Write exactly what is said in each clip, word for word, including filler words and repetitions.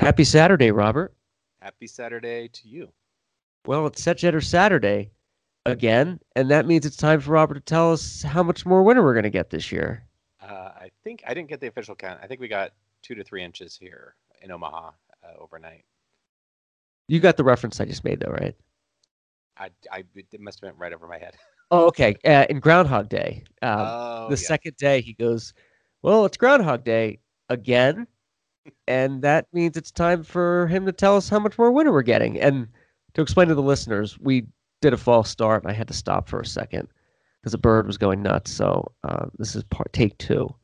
Happy Saturday, Robert. Happy Saturday to you. Well, it's Set Jetter Saturday again, and that means it's time for Robert to tell us how much more winter we're going to get this year. Uh, I think I didn't get the official count. I think we got two to three inches here in Omaha uh, overnight. You got the reference I just made, though, right? I, I it must have been right over my head. Oh, okay. Uh, in Groundhog Day, um, oh, the yeah. second day, he goes, well, it's Groundhog Day again. And that means it's time for him to tell us how much more winter we're getting. And to explain to the listeners, we did a false start, and I had to stop for a second because a bird was going nuts. So uh, this is part take two.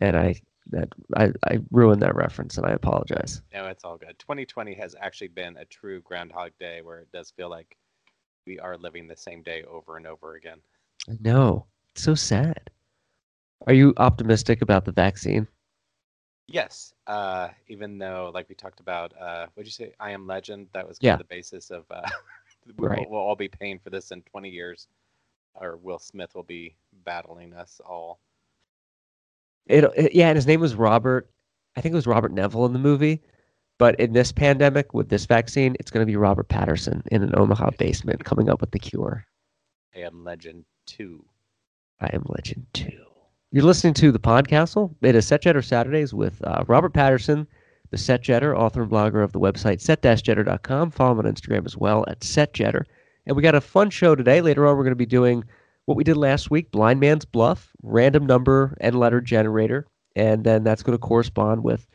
And I, that, I, I ruined that reference, and I apologize. No, it's all good. twenty twenty has actually been a true Groundhog Day where it does feel like we are living the same day over and over again. I know. It's so sad. Are you optimistic about the vaccine? Yes. Uh, even though, like we talked about, uh, what did you say? I Am Legend. That was kind of the basis of uh, we'll, right. we'll all be paying for this in twenty years, or Will Smith will be battling us all. It, it Yeah, and his name was Robert. I think it was Robert Neville in the movie. But in this pandemic, with this vaccine, it's going to be Robert Pattinson in an Omaha basement coming up with the cure. I Am Legend two. I Am Legend two. You're listening to The Podcastle. It is Set Jetter Saturdays with uh, Robert Pattinson, the Set Jetter, author and blogger of the website set jetter dot com. Follow him on Instagram as well at setjetter. And we got a fun show today. Later on, we're going to be doing what we did last week, Blind Man's Bluff, random number and letter generator. And then that's going to correspond with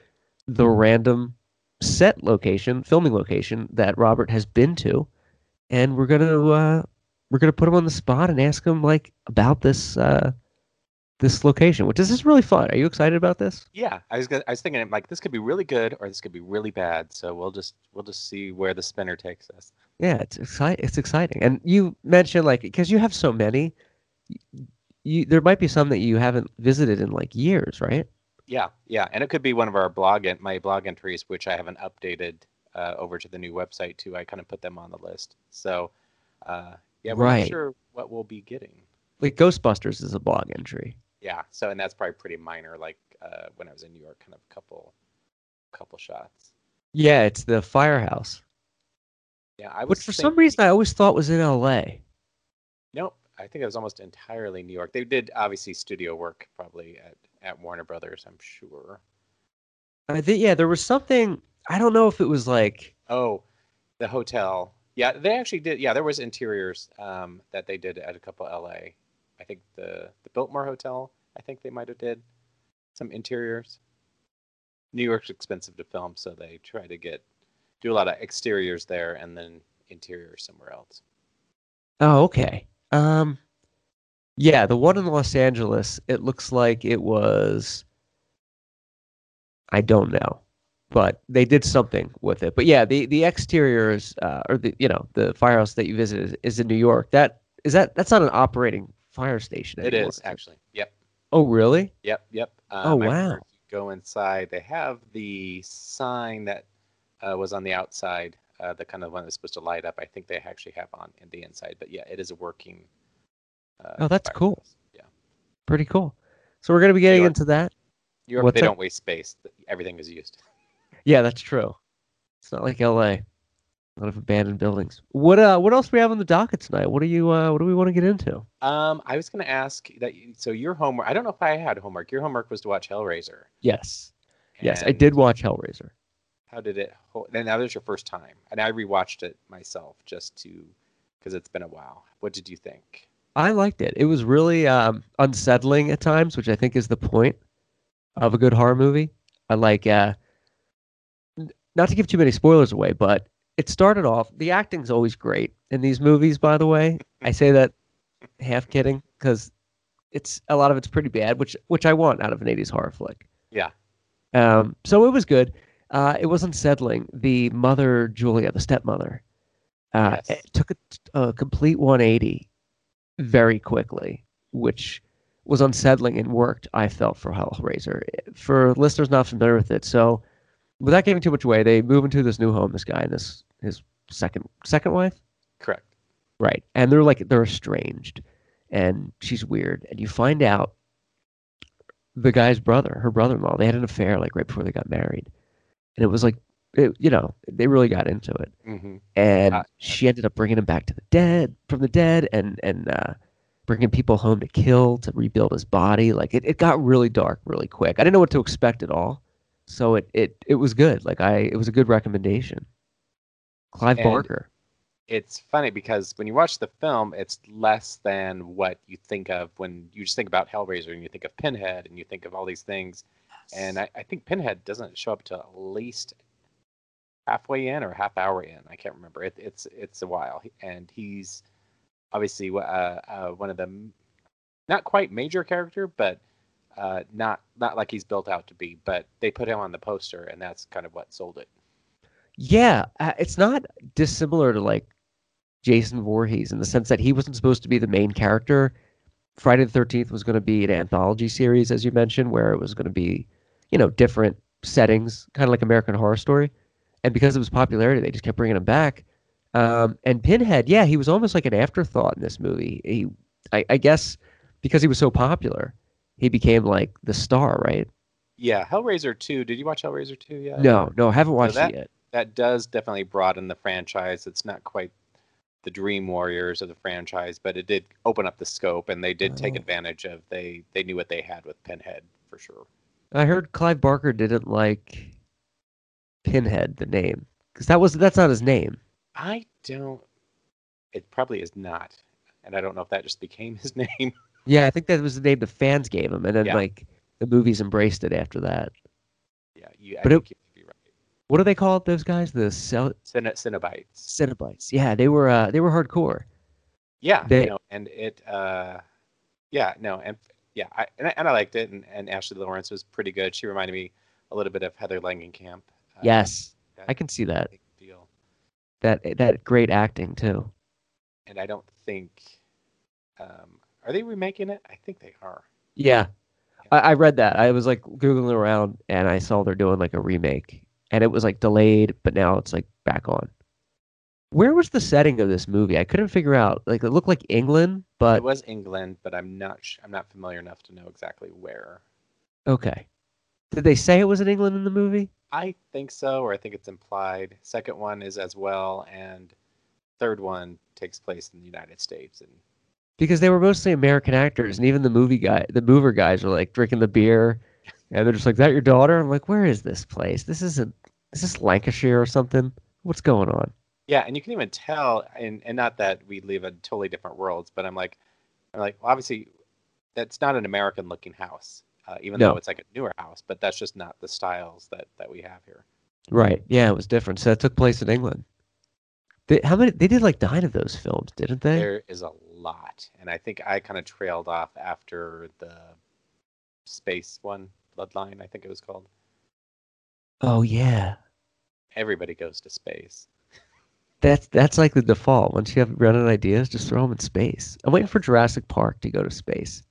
the random set location, filming location that Robert has been to, and we're gonna uh, we're gonna put him on the spot and ask him like about this uh, this location, which is just really fun. Are you excited about this? Yeah, I was gonna, I was thinking like this could be really good or this could be really bad. So we'll just we'll just see where the spinner takes us. Yeah, it's exciting. It's exciting, and you mentioned like because you have so many, you, there might be some that you haven't visited in like years, right? Yeah, yeah, and it could be one of our blog and my blog entries, which I haven't updated uh, over to the new website too. I kind of put them on the list, so uh, yeah, we're right. not sure what we'll be getting. Like Ghostbusters is a blog entry. Yeah, so and that's probably pretty minor. Like uh, when I was in New York, kind of couple, couple shots. Yeah, it's the firehouse. Yeah, I was. Which for thinking, some reason I always thought was in L A. Nope, I think it was almost entirely New York. They did obviously studio work probably at. At Warner Brothers, I'm sure. I think yeah, there was something. I don't know if it was like oh, the hotel. Yeah, they actually did. Yeah, there was interiors um, that they did at a couple L A. I think the the Biltmore Hotel. I think they might have did some interiors. New York's expensive to film, so they try to get do a lot of exteriors there and then interiors somewhere else. Oh, okay. Um. Yeah, the one in Los Angeles, it looks like it was, I don't know, but they did something with it. But yeah, the, the exteriors uh, or the, you know, the firehouse that you visited is in New York. That is that that's not an operating fire station anymore. It is actually. Yep. Oh, really? Yep. Yep. Um, oh, wow. You go inside. They have the sign that uh, was on the outside, uh, the kind of one that's supposed to light up. I think they actually have on in the inside. But yeah, it is a working Uh, oh, that's cool. House. Yeah, pretty cool. So we're going to be getting York, into that. York, they that? don't waste space. Everything is used. Yeah, that's true. It's not like L A. A lot of abandoned buildings. What uh, what else do we have on the docket tonight? What do you uh, what do we want to get into? Um, I was going to ask that. You, so your homework. I don't know if I had homework. Your homework was to watch Hellraiser. Yes. And yes, I did watch Hellraiser. How did it? Hold, and now there's your first time, and I rewatched it myself just to because it's been a while. What did you think? I liked it. It was really um, unsettling at times, which I think is the point of a good horror movie. I like, uh, not to give too many spoilers away, but it started off, the acting's always great in these movies, by the way. I say that half kidding because it's a lot of it's pretty bad, which which I want out of an eighties horror flick. Yeah. Um, so it was good. Uh, it was unsettling. The mother, Julia, the stepmother, uh, yes. it took a, a complete one eighty. Very quickly, which was unsettling and worked, I felt, for Hellraiser. For listeners not familiar with it, so without giving too much away, they move into this new home, this guy and this his second second wife? Correct. Right. And they're like they're estranged and she's weird. And you find out the guy's brother, her brother in law, they had an affair like right before they got married. And it was like it, you know, they really got into it. Mm-hmm. And uh, she ended up bringing him back to the dead, from the dead, and and uh, bringing people home to kill, to rebuild his body. Like, it, it got really dark really quick. I didn't know what to expect at all. So it it, it was good. Like, I, it was a good recommendation. Clive and Barker. It's funny because when you watch the film, it's less than what you think of when you just think about Hellraiser and you think of Pinhead and you think of all these things. Yes. And I, I think Pinhead doesn't show up to at least halfway in or half hour in. I can't remember. It, it's it's a while. And he's obviously uh, uh, one of the not quite major character, but uh, not not like he's built out to be. But they put him on the poster, and that's kind of what sold it. Yeah, uh, it's not dissimilar to like Jason Voorhees in the sense that he wasn't supposed to be the main character. Friday the thirteenth was going to be an anthology series, as you mentioned, where it was going to be, you know, different settings, kind of like American Horror Story. And because of his popularity, they just kept bringing him back. Um, and Pinhead, yeah, he was almost like an afterthought in this movie. He, I, I guess because he was so popular, he became like the star, right? Yeah, Hellraiser two. Did you watch Hellraiser two yet? No, no, I haven't watched so that, it yet. That does definitely broaden the franchise. It's not quite the Dream Warriors of the franchise, but it did open up the scope, and they did oh. take advantage of they they knew what they had with Pinhead for sure. I heard Clive Barker didn't like Pinhead, the name, because that was that's not his name. I don't. It probably is not, and I don't know if that just became his name. Yeah, I think that was the name the fans gave him, and then yeah. like the movies embraced it after that. Yeah, you. I but think it, you'd be right. What do they call those guys? The cel- Cen- Cenobites. Cenobites. Yeah, they were uh, they were hardcore. Yeah, they, you know, and it. Uh, yeah, no, and yeah, I and I, and I liked it, and, and Ashley Lawrence was pretty good. She reminded me a little bit of Heather Langenkamp. Yes, um, I can see that. Big deal. That that great acting too. And I don't think, um, are they remaking it? I think they are. Yeah, yeah. I, I read that. I was like googling around, and I saw they're doing like a remake, and it was like delayed, but now it's like back on. Where was the setting of this movie? I couldn't figure out. Like it looked like England, but it was England, but I'm not. Sh- I'm not familiar enough to know exactly where. Okay. Did they say it was in England in the movie? I think so, or I think it's implied. Second one is as well, and third one takes place in the United States. And because they were mostly American actors, and even the movie guy, the mover guys are like drinking the beer, and they're just like, "That your daughter?" I'm like, "Where is this place? This isn't. Is this Lancashire or something? What's going on?" Yeah, and you can even tell, and and not that we live in totally different worlds, but I'm like, I'm like, well, obviously, that's not an American-looking house. Uh, even no. though it's like a newer house, but that's just not the styles that, that we have here. Right. Yeah, it was different. So that took place in England. They, how many? They did like nine of those films, didn't they? There is a lot. And I think I kind of trailed off after the space one, Bloodline, I think it was called. Oh, yeah. Everybody goes to space. That's that's like the default. Once you have running ideas, just throw them in space. I'm waiting for Jurassic Park to go to space.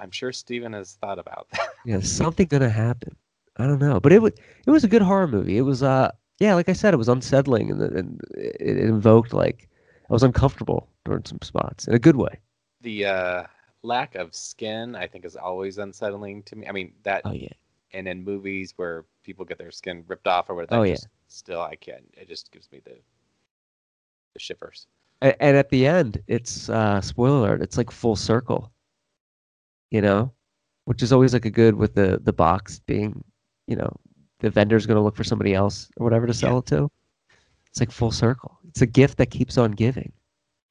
I'm sure Steven has thought about that. Yeah, something gonna happen. I don't know, but it was it was a good horror movie. It was uh yeah, like I said, it was unsettling and, the, and it invoked like I was uncomfortable during some spots in a good way. The uh, lack of skin, I think, is always unsettling to me. I mean that. Oh yeah. And in movies where people get their skin ripped off or whatever. Oh yeah. Just, still, I can't. It just gives me the the shivers. And, and at the end, it's uh, spoiler alert. It's like full circle. You know, which is always like a good with the, the box being, you know, the vendor's going to look for somebody else or whatever to sell yeah. it to. It's like full circle. It's a gift that keeps on giving.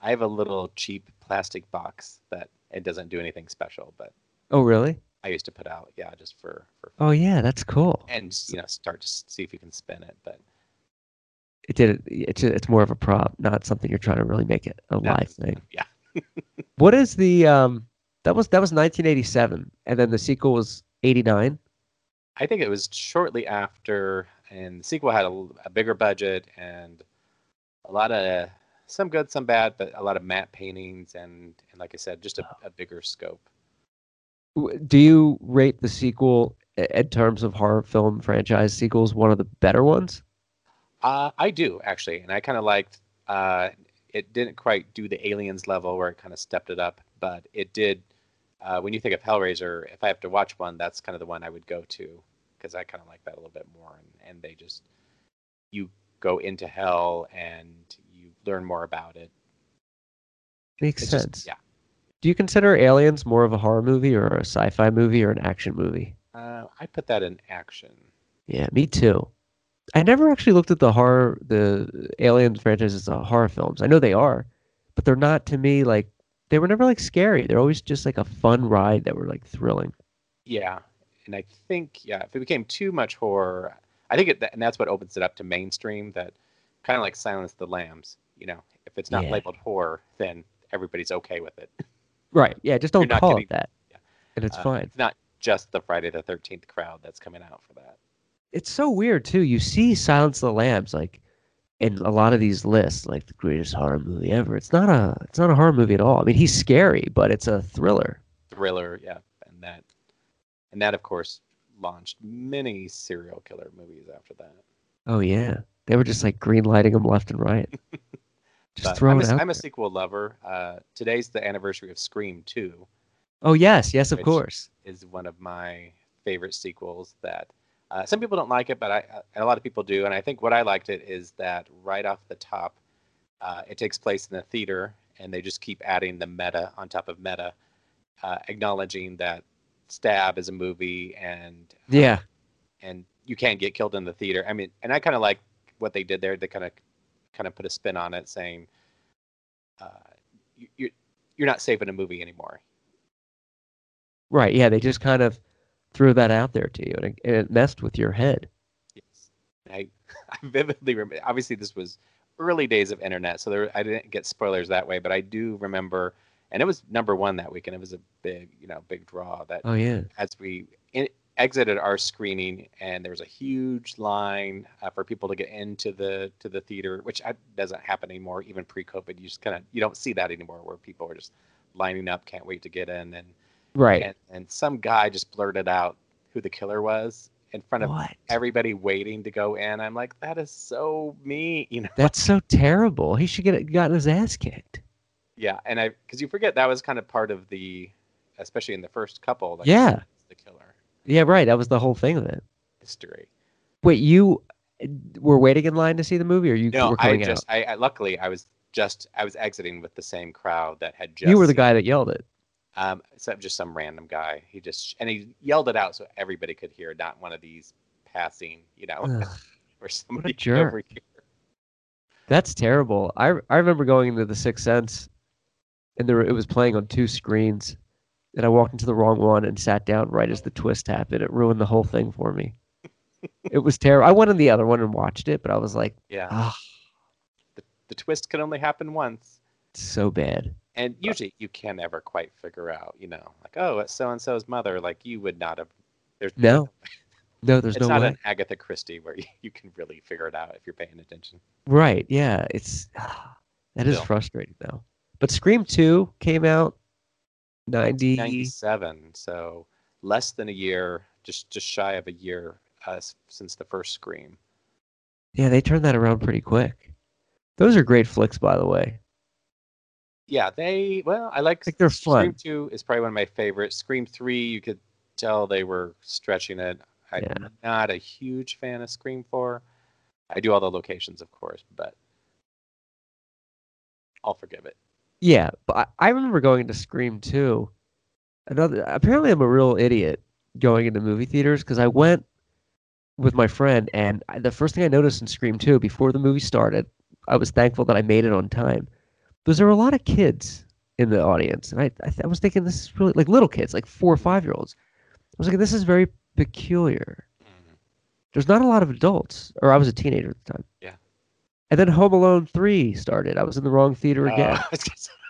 I have a little cheap plastic box that it doesn't do anything special, but. Oh, really? I used to put out. Yeah. Just for. for oh, yeah. That's cool. And, you know, start to see if you can spin it, but. It did. It's, it's more of a prop, not something you're trying to really make it a no, live thing. Yeah. What is the, um. That was that was nineteen eighty-seven, and then the sequel was eighty-nine. I think it was shortly after, and the sequel had a, a bigger budget and a lot of some good, some bad, but a lot of matte paintings and, and like I said, just a, a bigger scope. Do you rate the sequel in terms of horror film franchise sequels one of the better ones? Uh, I do actually, and I kind of liked. Uh, it didn't quite do the Aliens level where it kind of stepped it up, but it did. Uh, when you think of Hellraiser, if I have to watch one, that's kind of the one I would go to because I kind of like that a little bit more. And, and they just you go into hell and you learn more about it. Makes it's sense. Just, yeah. Do you consider Aliens more of a horror movie or a sci-fi movie or an action movie? Uh, I put that in action. Yeah, me too. I never actually looked at the horror, the Aliens franchise as a horror films. I know they are, but they're not to me like, they were never like scary. They're always just like a fun ride that were like thrilling. Yeah. And I think, yeah, if it became too much horror, I think, it, and that's what opens it up to mainstream, that kind of like Silence of the Lambs, you know, if it's not yeah. labeled horror, then everybody's okay with it. Right. Yeah. Just don't call getting, it that. Yeah. And it's uh, fine. It's not just the Friday the thirteenth crowd that's coming out for that. It's so weird too. You see Silence of the Lambs like in a lot of these lists, like the greatest horror movie ever. It's not a it's not a horror movie at all. I mean, he's scary, but it's a thriller. Thriller, yeah. And that and that of course launched many serial killer movies after that. Oh yeah. They were just like green lighting them left and right. Just throw it out. I'm a sequel lover. Uh, today's the anniversary of Scream two. Oh yes, yes, of course. Is one of my favorite sequels that Uh, some people don't like it, but I, a lot of people do. And I think what I liked it is that right off the top, uh, it takes place in a theater, and they just keep adding the meta on top of meta, uh, acknowledging that Stab is a movie, and uh, yeah, and you can't get killed in the theater. I mean, and I kind of like what they did there. They kind of kind of put a spin on it, saying uh, you, you're you're not safe in a movie anymore. Right. Yeah. They just kind of threw that out there to you, and it, and it messed with your head. Yes. I, I vividly remember, obviously this was early days of internet, so there, I didn't get spoilers that way, but I do remember, and it was number one that weekend. It was a big, you know, big draw that oh, yeah. as we in, exited our screening, and there was a huge line uh, for people to get into the, to the theater, which I, doesn't happen anymore, even pre-COVID. You just kind of, you don't see that anymore where people are just lining up, can't wait to get in. And Right. And, and some guy just blurted out who the killer was in front of what? everybody waiting to go in. I'm like, that is so mean. You know? That's so terrible. He should get gotten his ass kicked. Yeah. And I, because you forget that was kind of part of the, especially in the first couple. Like, yeah. The killer. Yeah, right. That was the whole thing of it. History. Wait, you were waiting in line to see the movie, or you no, were coming I just, out? I, I luckily, I was just, I was exiting with the same crowd that had just. You were the guy that yelled it. Um, except just some random guy. He just and he yelled it out so everybody could hear. Not one of these passing, you know, Ugh, or somebody over here. That's terrible. I I remember going into The Sixth Sense, and there it was playing on two screens, and I walked into the wrong one and sat down right as the twist happened. It ruined the whole thing for me. It was terrible. I went on the other one and watched it, but I was like, yeah, oh. the the twist can only happen once. It's so bad. And usually you can't ever quite figure out, you know, like, oh, it's so-and-so's mother. Like, you would not have. There's No. No, there's no way. It's not an Agatha Christie where you, you can really figure it out if you're paying attention. Right, yeah. It's That is Still. frustrating, though. But Scream two came out ninety ninety-seven, so less than a year, just, just shy of a year uh, since the first Scream. Yeah, they turned that around pretty quick. Those are great flicks, by the way. Yeah, they, well, I like, like they're fun. Scream two is probably one of my favorites. Scream three, you could tell they were stretching it. I'm yeah. not a huge fan of Scream four. I do all the locations, of course, but I'll forgive it. Yeah, but I remember going into Scream two. Another, apparently I'm a real idiot going into movie theaters, because I went with my friend, and I, the first thing I noticed in Scream two, before the movie started, I was thankful that I made it on time. Because there were a lot of kids in the audience. And I I, th- I was thinking, this is really, like little kids, like four or five-year-olds. I was like, this is very peculiar. Mm-hmm. There's not a lot of adults. Or I was a teenager at the time. Yeah. And then Home Alone three started. I was in the wrong theater uh, again.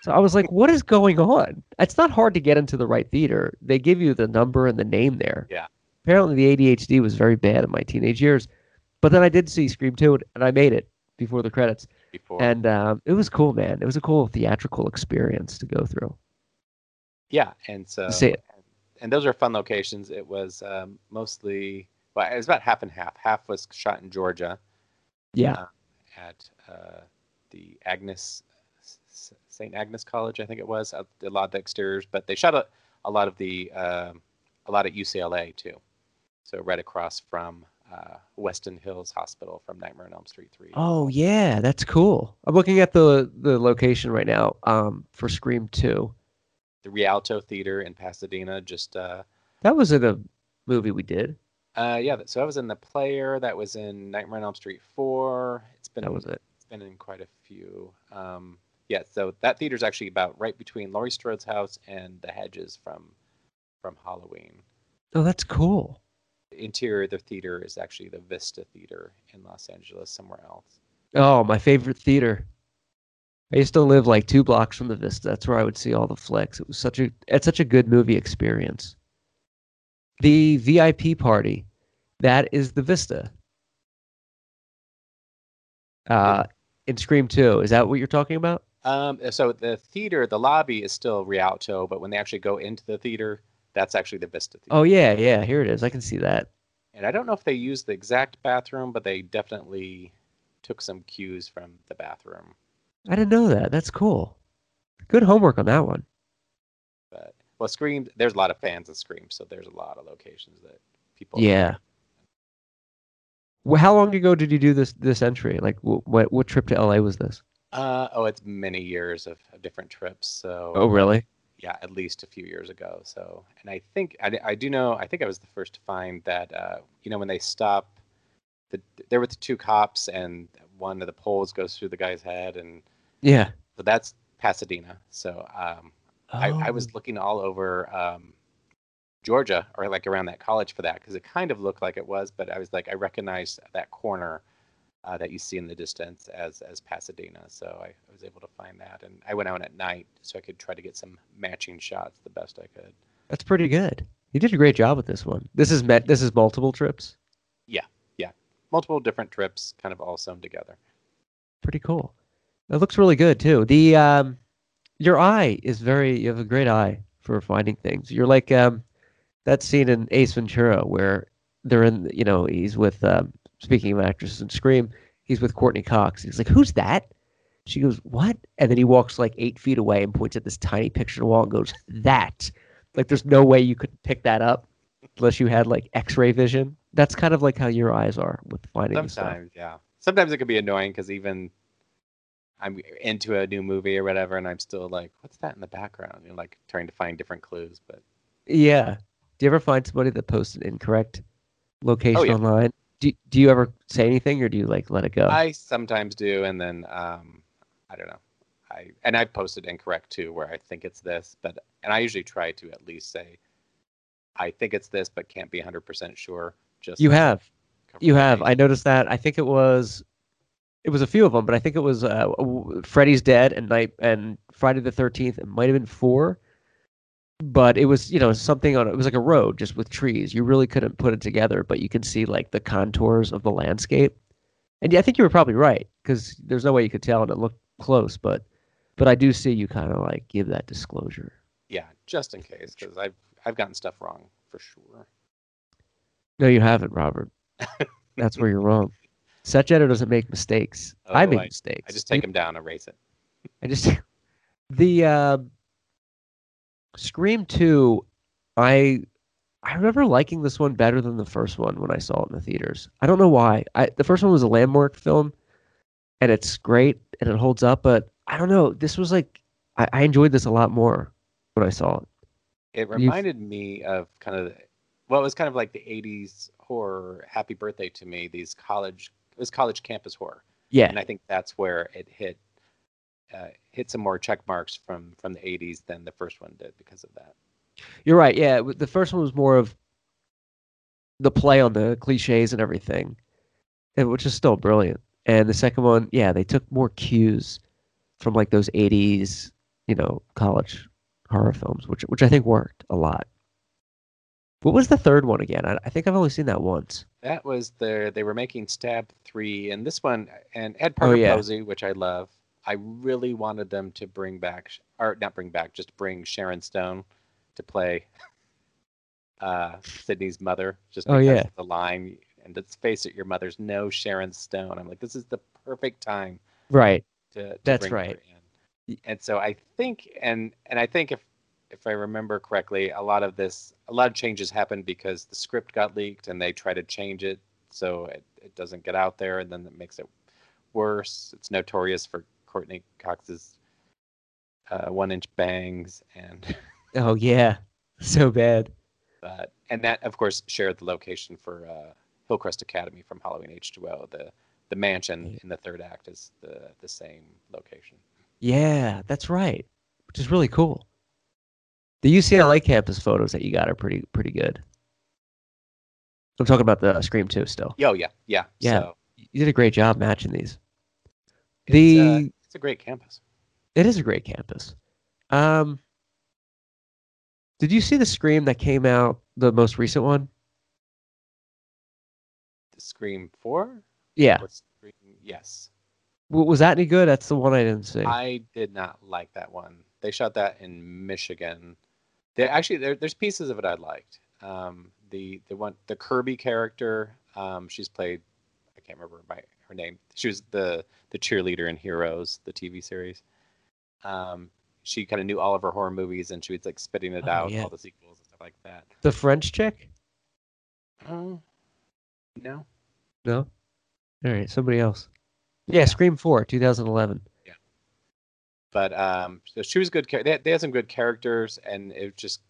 So I was like, what is going on? It's not hard to get into the right theater. They give you the number and the name there. Yeah. Apparently the A D H D was very bad in my teenage years. But then I did see Scream two, and I made it before the credits. Before. And um, it was cool, man. It was a cool theatrical experience to go through. Yeah, and so and, and those are fun locations. It was um, mostly, well, it was about half and half. Half was shot in Georgia. Yeah, uh, at uh, the Agnes Saint Agnes College, I think it was. Uh, a lot of the exteriors, but they shot a, a lot of the um, a lot at U C L A too. So right across from uh, Weston Hills Hospital from Nightmare on Elm Street three. Oh, yeah, that's cool. I'm looking at the the location right now um, for Scream two. The Rialto Theater in Pasadena. Just uh, that was in a movie we did. Uh, yeah, so that was in The Player. That was in Nightmare on Elm Street four. It's been that was it. It's been in quite a few. Um, yeah, so that theater's actually about right between Laurie Strode's house and the hedges from from Halloween. Oh, that's cool. The interior of the theater is actually the Vista Theater in Los Angeles, somewhere else. Oh, my favorite theater. I used to live like two blocks from the Vista. That's where I would see all the flicks. It was such a it's such a good movie experience. The V I P party, that is the Vista. Uh, in Scream two, is that what you're talking about? Um, so the theater, the lobby is still Rialto, but when they actually go into the theater, that's actually the Vista Theater. Oh, yeah, yeah, here it is. I can see that. And I don't know if they used the exact bathroom, but they definitely took some cues from the bathroom. I didn't know that. That's cool. Good homework on that one. But well, Scream, there's a lot of fans of Scream, so there's a lot of locations that people... Yeah. Know. Well, how long ago did you do this this entry? Like, what what trip to L A was this? Uh, oh, it's many years of, of different trips. So. Oh, really? Yeah, at least a few years ago. So, and I think I, I do know. I think I was the first to find that. Uh, you know, when they stop, the, there were the two cops, and one of the poles goes through the guy's head, and yeah. So that's Pasadena. So um, oh. I, I was looking all over um, Georgia, or like around that college for that, because it kind of looked like it was, but I was like, I recognized that corner uh, that you see in the distance as as Pasadena. So I, I was able to find that, and I went out at night so I could try to get some matching shots the best I could. That's pretty good. You did a great job with this one. This is met. This is multiple trips. Yeah, yeah, multiple different trips, kind of all sewn together. Pretty cool. It looks really good too. The um, your eye is very. You have a great eye for finding things. You're like um. That scene in Ace Ventura where they're in, you know, he's with, um, speaking of actresses in Scream, he's with Courtney Cox. He's like, who's that? She goes, what? And then he walks like eight feet away and points at this tiny picture wall and goes, that. Like, there's no way you could pick that up unless you had like X-ray vision. That's kind of like how your eyes are with finding stuff. Sometimes, yeah. Sometimes it can be annoying because even I'm into a new movie or whatever and I'm still like, what's that in the background? You're like trying to find different clues, but. Yeah. Do you ever find somebody that posts an incorrect location oh, yeah. online? Do Do you ever say anything, or do you like let it go? I sometimes do, and then um, I don't know. I and I've posted incorrect too, where I think it's this, but and I usually try to at least say, I think it's this, but can't be one hundred percent sure. Just you have, you have. Page. I noticed that. I think it was, it was a few of them, but I think it was uh, Freddy's Dead and Night and Friday the thirteenth. It might have been four. But it was, you know, something on it was like a road just with trees. You really couldn't put it together, but you can see like the contours of the landscape. And yeah, I think you were probably right because there's no way you could tell, and it looked close. But, but I do see you kind of like give that disclosure. Yeah, just in case, because I've I've gotten stuff wrong for sure. No, you haven't, Robert. That's where you're wrong. Set-Jetter doesn't make mistakes. Oh, I make I, mistakes. I just take you, them down, erase it. I just the. Uh, Scream two, I I remember liking this one better than the first one when I saw it in the theaters. I don't know why. I, the first one was a landmark film, and it's great, and it holds up, but I don't know. This was like, I, I enjoyed this a lot more when I saw it. It reminded You've, me of kind of, well, it was kind of like the eighties horror, Happy Birthday to Me, these college, it was college campus horror. Yeah. And I think that's where it hit. Uh, hit some more check marks from, from the eighties than the first one did because of that. You're right. Yeah. The first one was more of the play on the cliches and everything, which is still brilliant. And the second one, yeah, they took more cues from like those eighties, you know, college horror films, which, which I think worked a lot. What was the third one again? I, I think I've only seen that once. That was the, they were making Stab three and this one and Ed Parker oh, yeah. Posey, which I love. I really wanted them to bring back, or not bring back, just bring Sharon Stone to play uh, Sydney's mother. Just because oh, yeah. of the line, and let's face it, your mother's no Sharon Stone. I'm like, this is the perfect time. Right. To, to That's bring right. Her in. And so I think, and and I think if, if I remember correctly, a lot of this, a lot of changes happened because the script got leaked and they tried to change it so it, it doesn't get out there, and then that makes it worse. It's notorious for Courtney Cox's uh, one-inch bangs, and oh yeah, so bad. But and that, of course, shared the location for uh, Hillcrest Academy from Halloween H two O. The the mansion yeah. in the third act is the the same location. Yeah, that's right, which is really cool. The U C L A campus photos that you got are pretty pretty good. I'm talking about the Scream two still. Oh, yeah, yeah. Yeah, so, you did a great job matching these. It's, the, uh, it's a great campus. It is a great campus. Um, did you see the Scream that came out, the most recent one? The Scream four? Yeah. Or Scream, yes. W- was that any good? That's the one I didn't see. I did not like that one. They shot that in Michigan. They, actually, there, there's pieces of it I liked. Um, the the one the Kirby character, um, she's played, I can't remember my, her name. She was the the cheerleader in Heroes, the T V series. Um, she kind of knew all of her horror movies, and she was like spitting it oh, out yeah. all the sequels and stuff like that. The French chick? Um, no, no. All right, somebody else. Yeah, yeah. Scream four, two thousand eleven. Yeah, but um, so she was good. They had, they had some good characters, and it just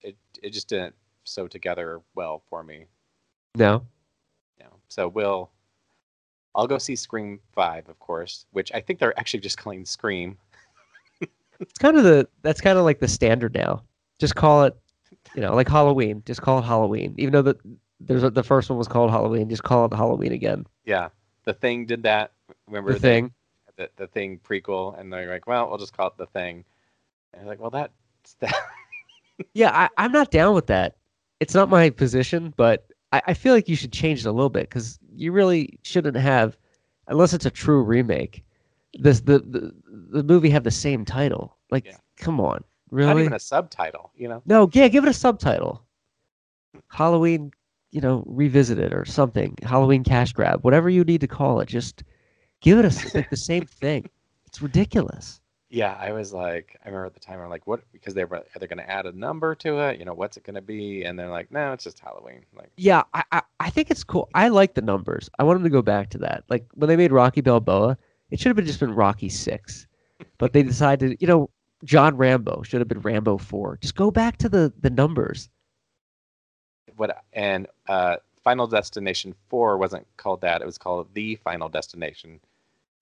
it it just didn't. So together well for me. No. No. So we'll I'll go see Scream five, of course, which I think they're actually just calling Scream. It's kind of the that's kind of like the standard now. Just call it, you know, like Halloween. Just call it Halloween. Even though the there's a, the first one was called Halloween, just call it Halloween again. Yeah. The Thing did that. Remember The Thing? The, the Thing prequel, and they're like, well, we'll just call it The Thing. And they're like, well, that's that. Yeah, I, I'm not down with that. It's not my position, but I, I feel like you should change it a little bit, because you really shouldn't have, unless it's a true remake, this the the, the movie have the same title. Like, yeah. Come on, really? Not even a subtitle, you know? No, yeah, give it a subtitle. Halloween, you know, Revisited or something. Halloween Cash Grab, whatever you need to call it. Just give it a like, the same thing. It's ridiculous. Yeah, I was like, I remember at the time, I'm like, what? Because they were, are they going to add a number to it? You know, what's it going to be? And they're like, no, it's just Halloween. Like, yeah, I, I, I think it's cool. I like the numbers. I want them to go back to that. Like when they made Rocky Balboa, it should have been just been Rocky six, but they decided, you know, John Rambo should have been Rambo four. Just go back to the the numbers. What and uh, Final Destination four wasn't called that. It was called The Final Destination.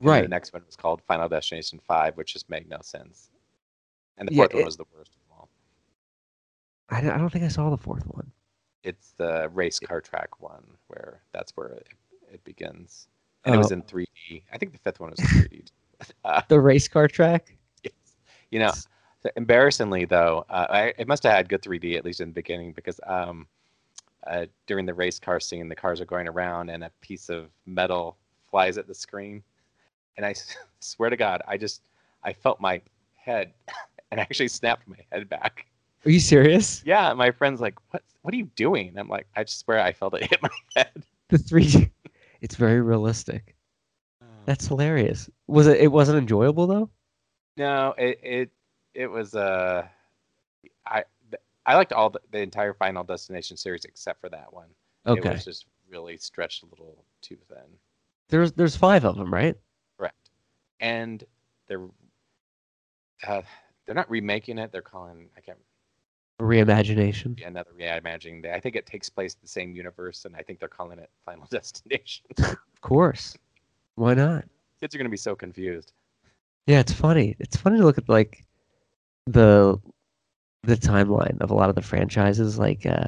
Right. And the next one was called Final Destination five, which just made no sense. And the fourth yeah, it, one was the worst of all. I don't, I don't think I saw the fourth one. It's the race car track one, where that's where it, it begins. And oh. It was in three D. I think the fifth one was in three D. uh, the race car track? Yes. You know, embarrassingly, though, uh, I, it must have had good three D, at least in the beginning, because um, uh, during the race car scene, the cars are going around, and a piece of metal flies at the screen. And I swear to God, I just, I felt my head and actually snapped my head back. Are you serious? Yeah. My friend's like, what, what are you doing? And I'm like, I just swear I felt it hit my head. The three D, it's very realistic. Um, That's hilarious. Was it, it wasn't enjoyable though? No, it, it, it was, uh, I, I liked all the, the entire Final Destination series, except for that one. Okay. It was just really stretched a little too thin. There's, there's five of them, right? And they're uh, they're not remaking it. They're calling I can't reimagination. Yeah, another reimagining. I think it takes place in the same universe, and I think they're calling it Final Destination. Of course, why not? Kids are going to be so confused. Yeah, it's funny. It's funny to look at like the the timeline of a lot of the franchises. Like, uh,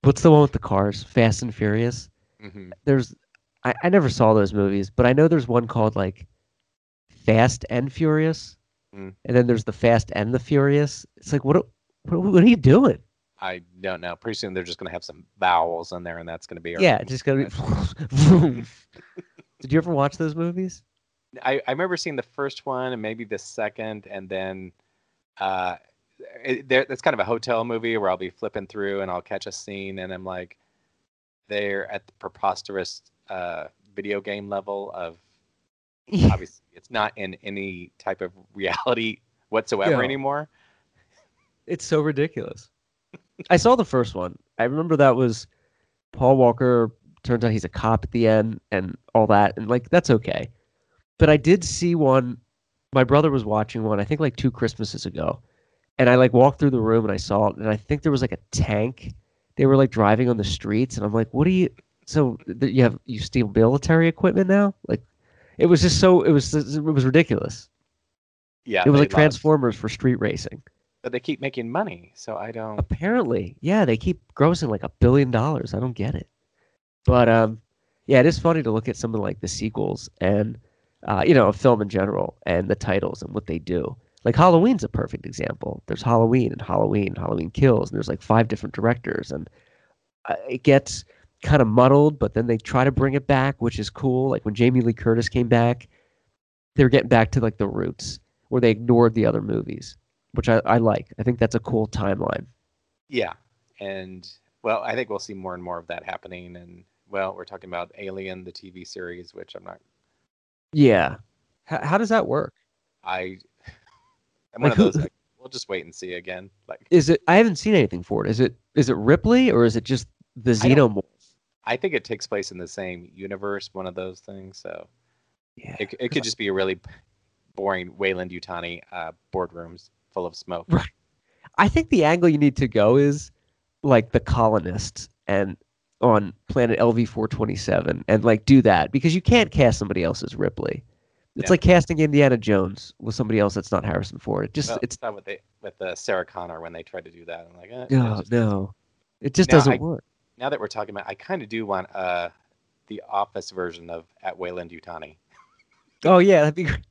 what's the one with the cars? Fast and Furious. Mm-hmm. There's I, I never saw those movies, but I know there's one called like. Fast and Furious, mm. and then there's the Fast and the Furious. It's like, what, what, what are you doing? I don't know. Pretty soon they're just going to have some vowels in there, and that's going to be our yeah, just going to be. Did you ever watch those movies? I, I remember seeing the first one and maybe the second, and then uh, it, there, it's kind of a hotel movie where I'll be flipping through and I'll catch a scene, and I'm like, they're at the preposterous uh, video game level of. Obviously, it's not in any type of reality whatsoever yeah. anymore. It's so ridiculous. I saw the first one. I remember that was Paul Walker turns out he's a cop at the end and all that. And like, that's okay. But I did see one. My brother was watching one, I think like two Christmases ago. And I like walked through the room and I saw it. And I think there was like a tank. They were like driving on the streets. And I'm like, what do you, so th- you have, you steal military equipment now? Like, it was just so, it was, it was ridiculous. Yeah. It was like Transformers for street racing. But they keep making money. So I don't. Apparently. Yeah. They keep grossing like a billion dollars. I don't get it. But um, yeah, it is funny to look at some of like the sequels and, uh, you know, a film in general and the titles and what they do. Like Halloween's a perfect example. There's Halloween and Halloween, Halloween Kills, and there's like five different directors, and it gets kind of muddled, but then they try to bring it back, which is cool. Like when Jamie Lee Curtis came back, they were getting back to like the roots where they ignored the other movies, which I, I like. I think that's a cool timeline. Yeah. And well, I think we'll see more and more of that happening. And well, we're talking about Alien, the T V series, which I'm not. Yeah. H- how does that work? I... I'm like, one of those, like, we'll just wait and see again. Like, is it? I haven't seen anything for it. Is it? Is it Ripley or is it just the Xenomorph? I, I think it takes place in the same universe. One of those things. So, yeah, it it could just be a really boring Weyland-Yutani uh, boardrooms full of smoke. Right. I think the angle you need to go is like the colonists and on planet L V four twenty-seven and like do that, because you can't cast somebody else's Ripley. It's yeah. like casting Indiana Jones with somebody else that's not Harrison Ford. It just well, it's not what they with uh, Sarah Connor when they tried to do that. I'm like, eh, no, just, no, it just doesn't I, work. Now that we're talking about, I kind of do want uh, the Office version of at Weyland-Yutani. Oh yeah, that'd be great.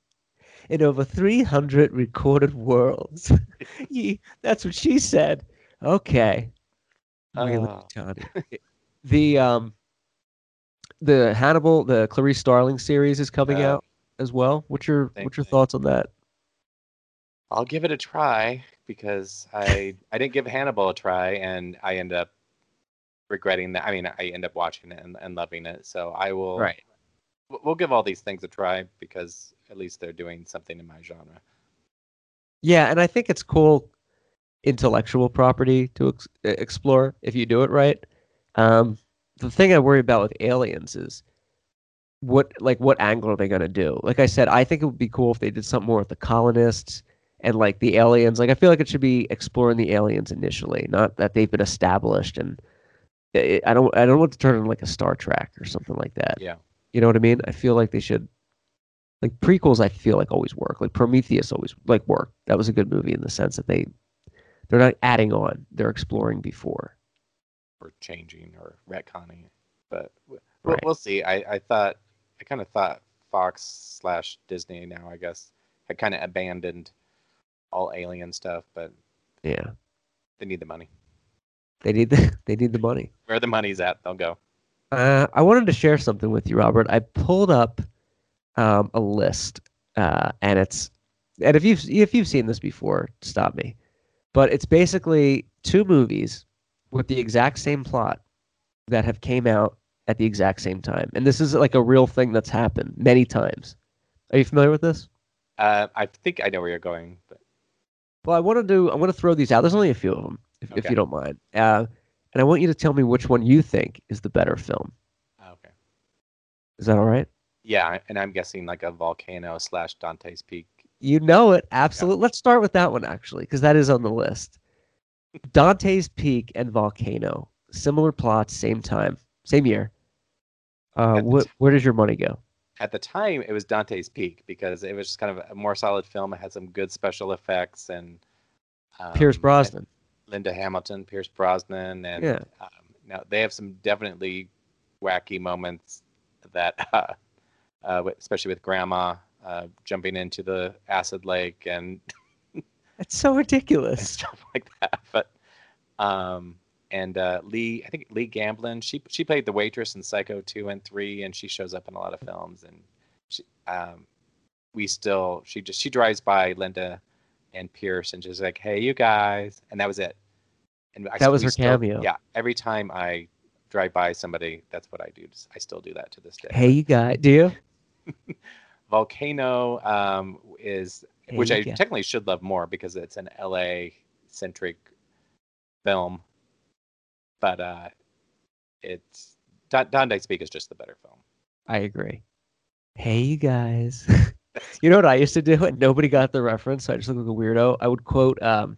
In over three hundred recorded worlds, yeah, that's what she said. Okay, oh. Weyland-Yutani. the um, the Hannibal, the Clarice Starling series is coming uh, out. As well, what's your Same what's your thing. thoughts on that? I'll give it a try, because I I didn't give Hannibal a try, and I end up regretting that. I mean, I end up watching it and, and loving it. So I will. Right. We'll give all these things a try, because at least they're doing something in my genre. Yeah, and I think it's cool intellectual property to ex- explore if you do it right. Um, the thing I worry about with Aliens is. What like what angle are they gonna do? Like I said, I think it would be cool if they did something more with the colonists and like the aliens. Like I feel like it should be exploring the aliens initially, not that they've been established. And it, I don't I don't want to turn into like a Star Trek or something like that. Yeah, you know what I mean? I feel like they should like prequels. I feel like always work. Like Prometheus always like worked. That was a good movie in the sense that they they're not adding on. They're exploring before or changing or retconning. But we'll, right. we'll see. I, I thought. I kind of thought Fox slash Disney now, I guess, had kind of abandoned all alien stuff, but yeah, they need the money. They need the they need the money. Where the money's at, they'll go. Uh, I wanted to share something with you, Robert. I pulled up um, a list, uh, and it's and if you've if you've seen this before, stop me. But it's basically two movies with the exact same plot that have came out at the exact same time. And this is like a real thing that's happened many times. Are you familiar with this? Uh, I think I know where you're going. But... Well, I want to do, I want to throw these out. There's only a few of them, if, okay. if you don't mind. Uh, and I want you to tell me which one you think is the better film. Okay. Is that all right? Yeah, and I'm guessing like a Volcano slash Dante's Peak. You know it, absolutely. Yeah. Let's start with that one, actually, because that is on the list. Dante's Peak and Volcano. Similar plots, same time. Same year. Uh, wh- t- where does your money go? At the time, it was Dante's Peak, because it was just kind of a more solid film. It had some good special effects and um, Pierce Brosnan, and Linda Hamilton, Pierce Brosnan, and yeah. um, now they have some definitely wacky moments that, uh, uh, especially with Grandma uh, jumping into the acid lake and that's so ridiculous and stuff like that. But. Um, And uh, Lee, I think Lee Gamblin, she she played the waitress in Psycho two and three, and she shows up in a lot of films. And she, um, we still, she just she drives by Linda and Pierce and just like, hey, you guys, and that was it. And I, that was her still, cameo. Yeah, every time I drive by somebody, that's what I do. I still do that to this day. Hey, you guys, do you? Volcano um, is, hey, which I guys. technically should love more because it's an L A centric film. But uh, it Da- Dante's Peak is just the better film. I agree. Hey, you guys. You know what I used to do? And nobody got the reference, so I just looked like a weirdo. I would quote um,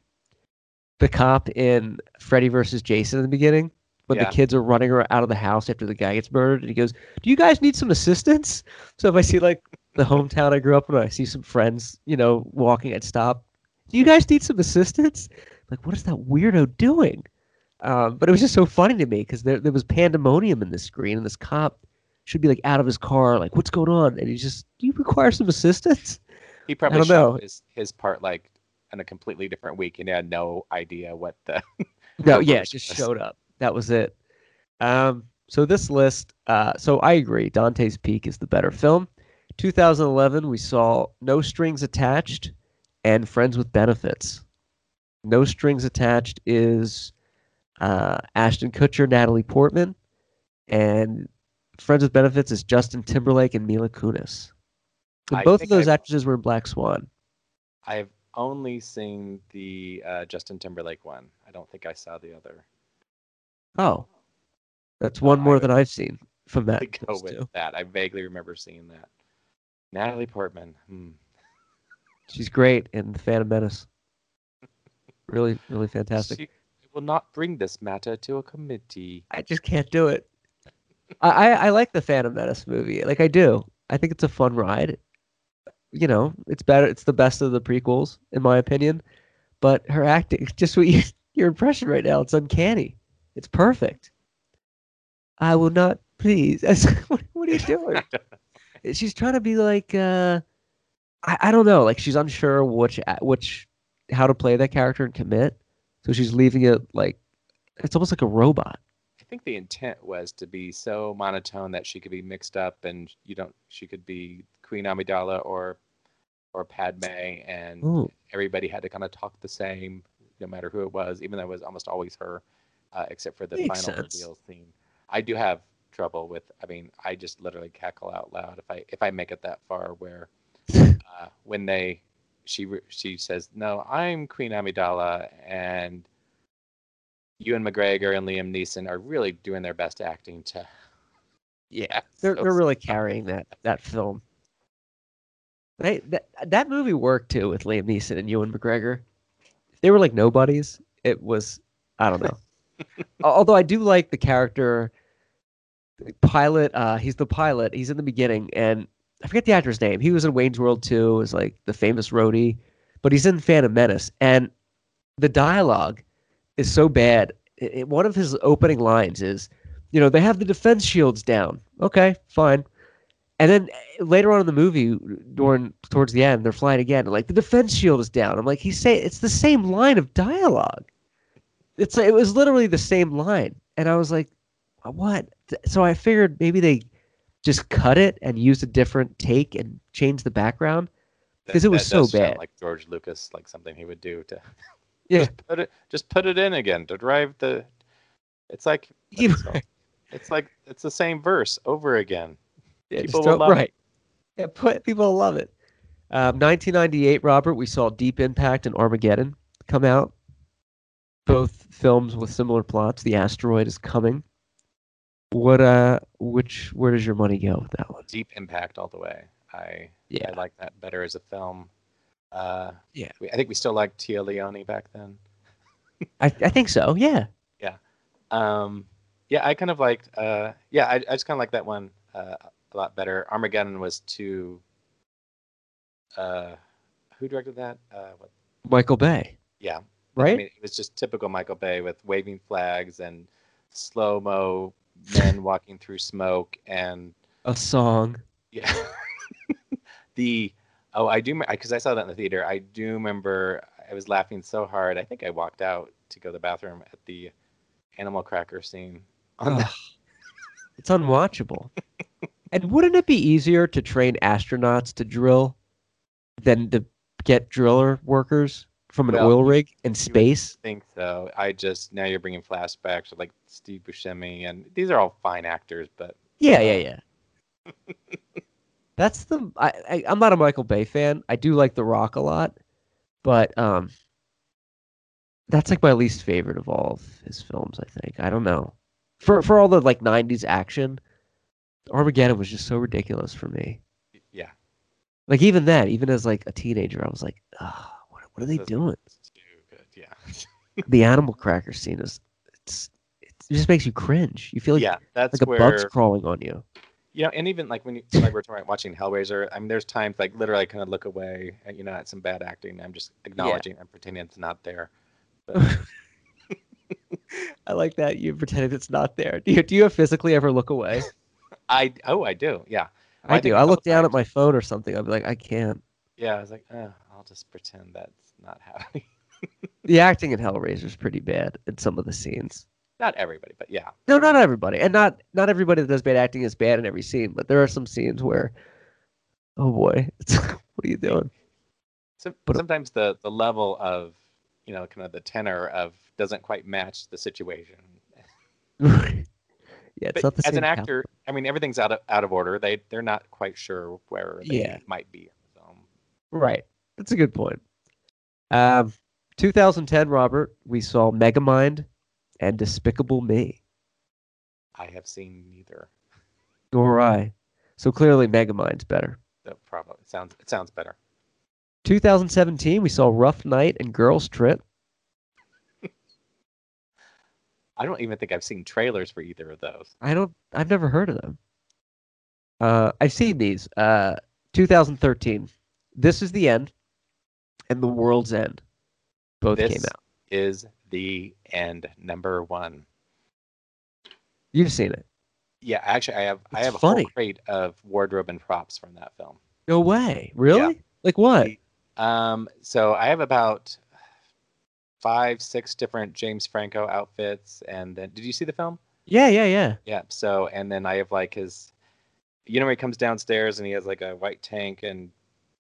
the cop in Freddy versus Jason in the beginning when yeah. the kids are running around out of the house after the guy gets murdered. And he goes, do you guys need some assistance? So if I see, like, the hometown I grew up in, I see some friends, you know, walking, I'd stop. Do you guys need some assistance? Like, what is that weirdo doing? Um, but it was just so funny to me because there there was pandemonium in this screen, and this cop should be like out of his car, like, what's going on? And he's just, do you require some assistance? He probably I don't shot know. His, his part like on a completely different week, and he had no idea what the no yeah it just was. Showed up. That was it. Um, so this list, uh, so I agree, Dante's Peak is the better film. twenty eleven, we saw No Strings Attached and Friends with Benefits. No Strings Attached is uh, Ashton Kutcher, Natalie Portman, and Friends with Benefits is Justin Timberlake and Mila Kunis. And both of those I've, actresses were in Black Swan. I've only seen the uh, Justin Timberlake one. I don't think I saw the other. Oh, that's one uh, more than I've seen from that. Go with too. That. I vaguely remember seeing that. Natalie Portman. Hmm. She's great in The Phantom Menace. Really, really fantastic. She will not bring this matter to a committee. I just can't do it. I, I like the Phantom Menace movie. Like, I do. I think it's a fun ride. You know, it's better. It's the best of the prequels, in my opinion. But her acting, just what you, your impression right now, it's uncanny. It's perfect. I will not, please. What, what are you doing? She's trying to be like, uh, I, I don't know. Like, she's unsure which, which, how to play that character and commit. So she's leaving it like, it's almost like a robot. I think the intent was to be so monotone that she could be mixed up, and you don't. She could be Queen Amidala or, or Padme, and Ooh. Everybody had to kind of talk the same, no matter who it was. Even though it was almost always her, uh, except for the Makes final sense. Reveal scene. I do have trouble with. I mean, I just literally cackle out loud if I if I make it that far. Where uh, when they she she says, "No, I'm Queen Amidala," and Ewan McGregor and Liam Neeson are really doing their best acting to. Yeah, they're they're really carrying that that film. They that that movie worked too with Liam Neeson and Ewan McGregor. If they were like nobodies, it was I don't know. Although I do like the character, the pilot. Uh, he's the pilot. He's in the beginning, and I forget the actor's name. He was in Wayne's World two. Is like the famous roadie, but he's in Phantom Menace, and the dialogue is so bad. It, one of his opening lines is, you know, they have the defense shields down. Okay, fine. And then later on in the movie, during towards the end, they're flying again. Like, the defense shield is down. I'm like, he's saying it's the same line of dialogue. It's it was literally the same line, and I was like, what? So I figured maybe they just cut it and used a different take and changed the background because it was so bad. Like George Lucas, like something he would do to. Yeah, just put it. Just put it in again to drive the. It's like it's like it's the same verse over again. Yeah, people will love right. it. Yeah, put people will love it. Um, nineteen ninety-eight, Robert, we saw Deep Impact and Armageddon come out. Both films with similar plots. The asteroid is coming. What? Uh, which? Where does your money go with that one? Deep Impact all the way. I yeah. I like that better as a film. Uh, yeah, we, I think we still liked Tia Leone back then. I, I think so. Yeah. Yeah. Um, yeah. I kind of liked. Uh, yeah. I, I just kind of like that one uh, a lot better. Armageddon was too. Uh, who directed that? Uh, what? Michael Bay. Yeah. Right. I mean, it was just typical Michael Bay with waving flags and slow mo men walking through smoke and a song. Yeah. the. Oh, I do, because I saw that in the theater. I do remember I was laughing so hard. I think I walked out to go to the bathroom at the animal cracker scene. On the- it's unwatchable. And wouldn't it be easier to train astronauts to drill than to get driller workers from an well, oil rig in space? I think so. I just, now you're bringing flashbacks of like Steve Buscemi, and these are all fine actors, but. Yeah, yeah, yeah. That's the I, I I'm not a Michael Bay fan. I do like The Rock a lot, but um, that's like my least favorite of all of his films. I think I don't know. for for all the like nineties action, Armageddon was just so ridiculous for me. Yeah. Like even that, even as like a teenager, I was like, oh, what, what are they That's doing? Too good. Yeah. The animal cracker scene is it's, it's it just makes you cringe. You feel like yeah, that's like a where... bug's crawling on you. You know, and even like when you like we're talking about watching Hellraiser, I mean, there's times like literally I kind of look away and you know at some bad acting. I'm just acknowledging, yeah. I'm pretending it's not there. But... I like that you pretended it's not there. Do you do you physically ever look away? I oh I do yeah I, I do. I look down times. at my phone or something. I'll be like I can't. Yeah, I was like oh, I'll just pretend that's not happening. The acting in Hellraiser is pretty bad in some of the scenes. Not everybody, but yeah. No, not everybody. And not not everybody that does bad acting is bad in every scene, but there are some scenes where, oh boy, it's, what are you doing? So, but, sometimes the, the level of, you know, kind of the tenor of doesn't quite match the situation. Yeah, it's but not the as same an actor, count. I mean, everything's out of, out of order. They, they're not quite sure where they yeah. might be in the film. Right. That's a good point. Um, two thousand ten, Robert, we saw Megamind. And Despicable Me. I have seen neither. Nor I. So clearly Megamind's better. That probably sounds it sounds better. two thousand seventeen, we saw Rough Night and Girls Trip. I don't even think I've seen trailers for either of those. I don't I've never heard of them. Uh, I've seen these. Uh, two thousand thirteen. This Is the End and The World's End. Both this came out. Is the end number one. You've seen it. Yeah, actually I have it's I have funny. a whole crate of wardrobe and props from that film. No way. Really? Yeah. Like what? Um so I have about five, six different James Franco outfits and then did you see the film? Yeah, yeah, yeah. Yeah. So and then I have like his you know where he comes downstairs and he has like a white tank and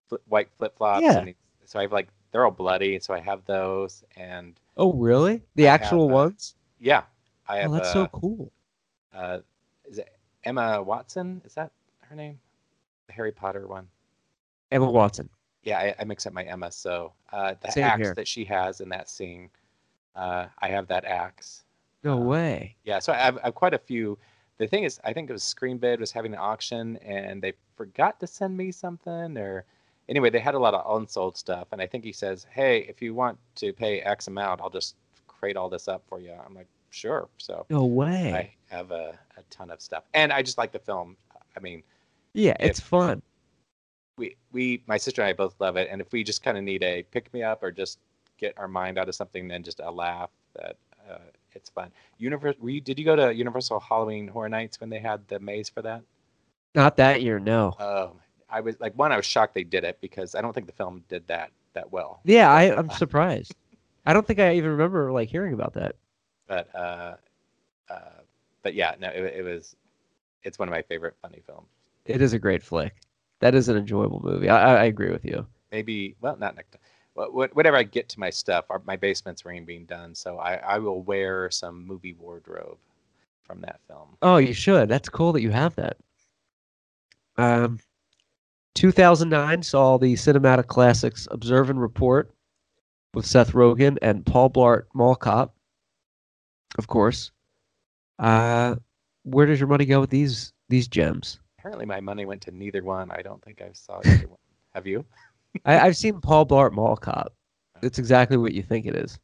fl- white flip flops yeah. and he, so I have like they're all bloody, so I have those. And oh, really? The I actual have, ones? Uh, yeah, I have. Oh, that's uh, so cool. Uh, is it Emma Watson? Is that her name? The Harry Potter one. Emma Watson. Yeah, I, I mix up my Emma. So uh, the Same axe here. that she has in that scene, uh, I have that axe. No uh, way. Yeah, so I have, I have quite a few. The thing is, I think it was ScreenBid was having an auction, and they forgot to send me something or. Anyway, they had a lot of unsold stuff, and I think he says, hey, if you want to pay X amount, I'll just crate all this up for you. I'm like, sure. So no way. I have a, a ton of stuff. And I just like the film. I mean... Yeah, it's fun. We, we, my sister and I both love it, and if we just kind of need a pick-me-up or just get our mind out of something, then just a laugh, that uh, it's fun. Universe, were you, did you go to Universal Halloween Horror Nights when they had the maze for that? Not that year, no. Oh, my I was like one. I was shocked they did it because I don't think the film did that that well. Yeah, I, I'm surprised. I don't think I even remember like hearing about that. But uh, uh, but yeah, no, it, it was. It's one of my favorite funny films. It is a great flick. That is an enjoyable movie. I, I agree with you. Maybe well, not next time. Whenever I get to my stuff, our, my basement's rain being done, so I, I will wear some movie wardrobe from that film. Oh, you should. That's cool that you have that. Um. two thousand nine saw the cinematic classics Observe and Report with Seth Rogen and Paul Blart Mall Cop, of course. Uh, where does your money go with these these gems? Apparently my money went to neither one. I don't think I saw either one. Have you? I, I've seen Paul Blart Mall Cop. It's exactly what you think it is.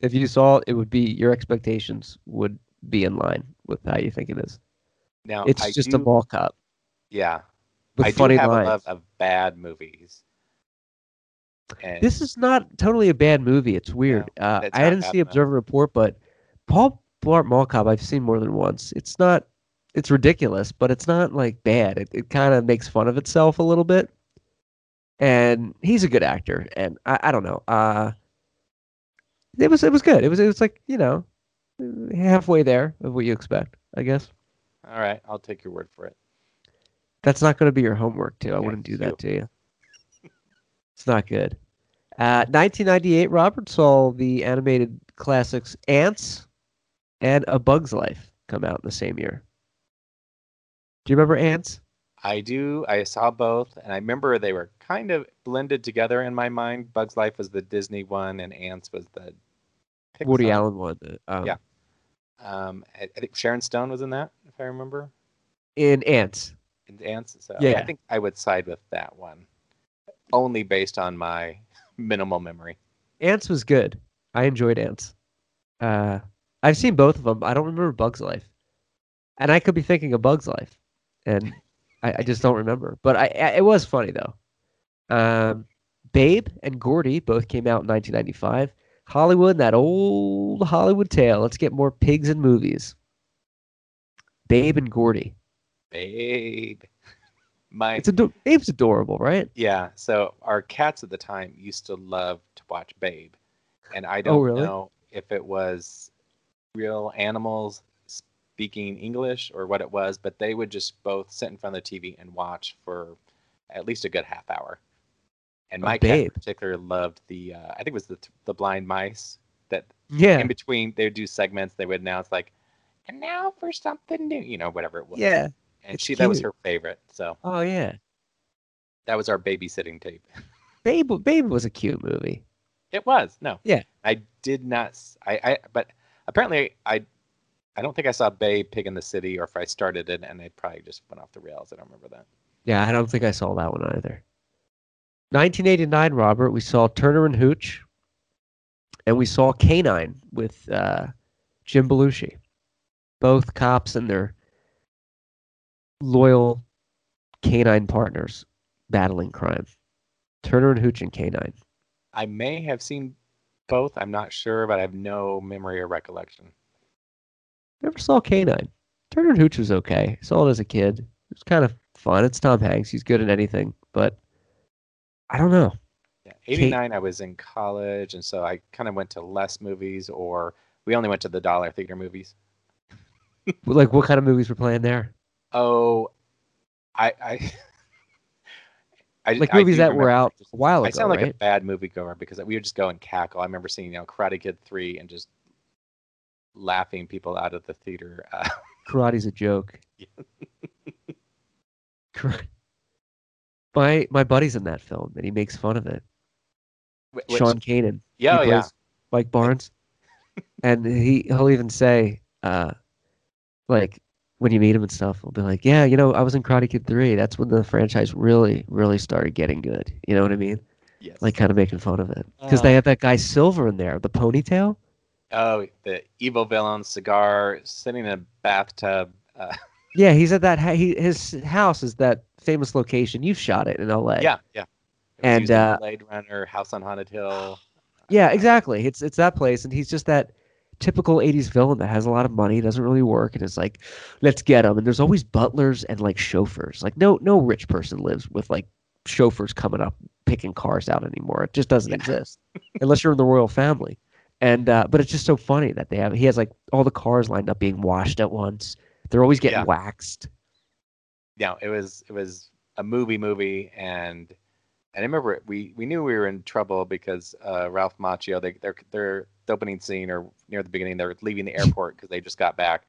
If you saw it, it would be your expectations would be in line with how you think it is. Now It's I just do... a mall cop. Yeah. I do have lines. a love of bad movies. And this is not totally a bad movie. It's weird. No, uh, I didn't see Observe and Report, but Paul Blart Mall Cop I've seen more than once. It's not. It's ridiculous, but it's not like bad. It it kind of makes fun of itself a little bit. And he's a good actor, and I, I don't know. Uh, it was it was good. It was it was like you know, halfway there of what you expect, I guess. All right, I'll take your word for it. That's not going to be your homework, too. I yeah, wouldn't do that too. to you. It's not good. Uh, nineteen ninety-eight, Robert saw the animated classics Ants and A Bug's Life come out in the same year. Do you remember Ants? I do. I saw both, and I remember they were kind of blended together in my mind. Bug's Life was the Disney one, and Ants was the Pixar. Woody Allen one. Um, yeah. Um, I, I think Sharon Stone was in that, if I remember. In Ants. In Ants. So yeah. I think I would side with that one, only based on my minimal memory. Ants was good. I enjoyed Ants. Uh, I've seen both of them. I don't remember Bug's Life, and I could be thinking of Bug's Life, and I, I just don't remember. But I, I, it was funny though. Um, Babe and Gordy both came out in nineteen ninety-five. Hollywood, that old Hollywood tale. Let's get more pigs in movies. Babe and Gordy. Babe. My it's ador- Babe's adorable, right? Yeah. So our cats at the time used to love to watch Babe. And I don't oh, really? know if it was real animals speaking English or what it was, but they would just both sit in front of the T V and watch for at least a good half hour. And my oh, cat in particular loved the, uh, I think it was the the blind mice that yeah. in between they would do segments. They would announce like, and now for something new, you know, whatever it was. Yeah. And she, cute. That was her favorite. So. Oh, yeah. That was our babysitting tape. Babe, Babe was a cute movie. It was. No. Yeah. I did not. I, I but apparently I, I don't think I saw Babe, Pig in the City, or if I started it and it probably just went off the rails. I don't remember that. Yeah. I don't think I saw that one either. nineteen eighty-nine, Robert, we saw Turner and Hooch, and we saw Canine with uh, Jim Belushi. Both cops and their loyal canine partners battling crime. Turner and Hooch and Canine. I may have seen both. I'm not sure, but I have no memory or recollection. Never saw Canine. Turner and Hooch was okay. Saw it as a kid. It was kind of fun. It's Tom Hanks. He's good at anything, but... I don't know. Yeah, eighty-nine, Kate. I was in college, and so I kind of went to less movies, or we only went to the dollar theater movies. Like, what kind of movies were playing there? Oh, I... I, I like, I movies that remember, were out a while ago, I sound like right? a bad moviegoer, because we would just go and cackle. I remember seeing, you know, Karate Kid three and just laughing people out of the theater. Uh, Karate's a joke. Yeah. Karate. My my buddy's in that film, and he makes fun of it. Which, Sean Kanan. Yeah, he plays yeah. Mike Barnes. And he, he'll even say, uh, like, when you meet him and stuff, he'll be like, yeah, you know, I was in Karate Kid three. That's when the franchise really, really started getting good. You know what I mean? Yes. Like, kind of making fun of it. Because uh, they have that guy Silver in there, the ponytail. Oh, the evil villain, cigar, sitting in a bathtub. Uh. Yeah, he's at that. He, his house is that famous location. You've shot it in L A. Yeah, yeah. And uh, Blade Runner, House on Haunted Hill. Yeah, exactly. It's it's that place, and he's just that typical eighties villain that has a lot of money, doesn't really work, and is like, let's get him. And there's always butlers and like chauffeurs. Like no no rich person lives with like chauffeurs coming up picking cars out anymore. It just doesn't yeah. exist unless you're in the royal family. And uh, but it's just so funny that they have. He has like all the cars lined up being washed at once. They're always getting yeah. waxed. Yeah, it was it was a movie movie, and and I remember we, we knew we were in trouble because uh, Ralph Macchio, they they're they're the opening scene or near the beginning, they're leaving the airport because they just got back.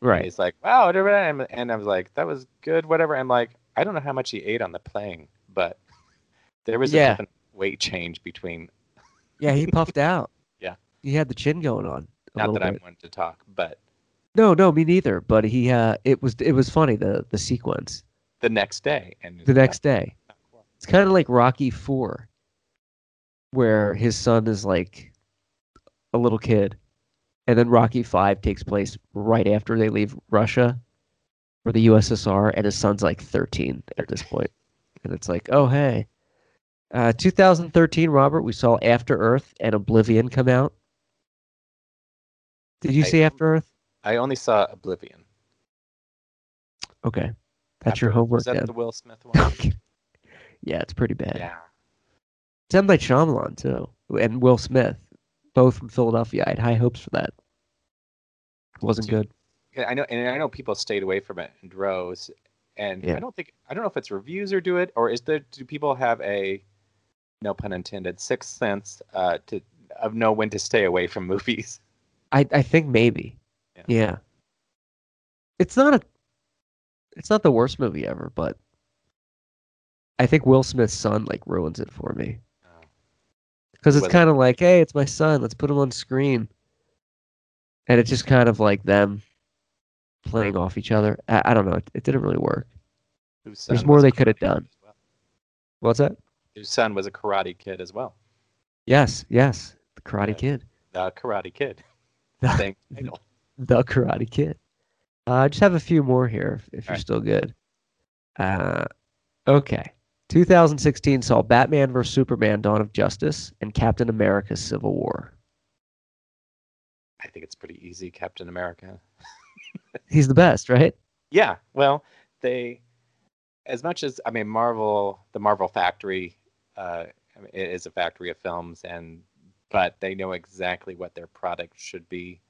Right. And he's like, wow, and I was like, that was good, whatever. I'm like, I don't know how much he ate on the plane, but there was yeah. a weight change between. Yeah, he puffed out. Yeah, he had the chin going on. Not that bit. I wanted to talk, but. No, no, me neither. But he, uh, it was, it was funny the the sequence. The next day, and the next day, it's kind of like Rocky Four, where his son is like a little kid, and then Rocky Five takes place right after they leave Russia or the U S S R, and his son's like thirteen at this point, and it's like, oh hey, uh, two thousand thirteen, Robert, we saw After Earth and Oblivion come out. Did you I, see After Earth? I only saw Oblivion. Okay. That's After, your homework. Is that then. The Will Smith one? Yeah, it's pretty bad. Yeah. It's M. Night Shyamalan, too, and Will Smith, both from Philadelphia. I had high hopes for that. It wasn't good. Yeah, I know, and I know people stayed away from it in droves, and yeah. I don't think I don't know if it's reviews or do it, or is there do people have a, no pun intended, sixth sense uh, to of know when to stay away from movies? I I think maybe. Yeah. yeah. It's not a it's not the worst movie ever, but I think Will Smith's son like ruins it for me. Because it's kind of like, hey, it's my son, let's put him on screen. And it's just kind of like them playing off each other. I, I don't know. It, it didn't really work. There's more they could have done. Well. What's that? His son was a Karate Kid as well. Yes, yes. The Karate yeah. Kid. The Karate Kid. The, the Karate Kid. I uh, just have a few more here if, if you're right. still good. Uh, okay. twenty sixteen saw Batman versus Superman Dawn of Justice and Captain America Civil War. I think it's pretty easy, Captain America. He's the best, right? Yeah. Well, they, as much as, I mean, Marvel, the Marvel factory uh, is a factory of films, and but they know exactly what their product should be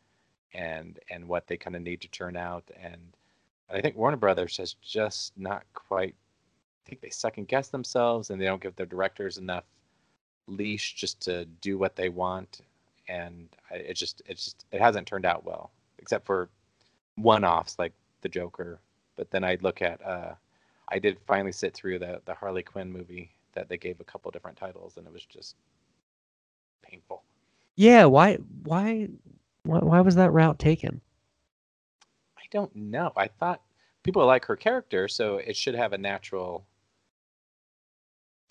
and and what they kind of need to turn out. And I think Warner Brothers has just not quite, I think they second guess themselves and they don't give their directors enough leash just to do what they want. And it just, it just, it hasn't turned out well, except for one-offs like the Joker. But then I look at, uh, I did finally sit through the the Harley Quinn movie that they gave a couple different titles, and it was just painful. Yeah, why, why, why, why was that route taken? I don't know. I thought people like her character, so it should have a natural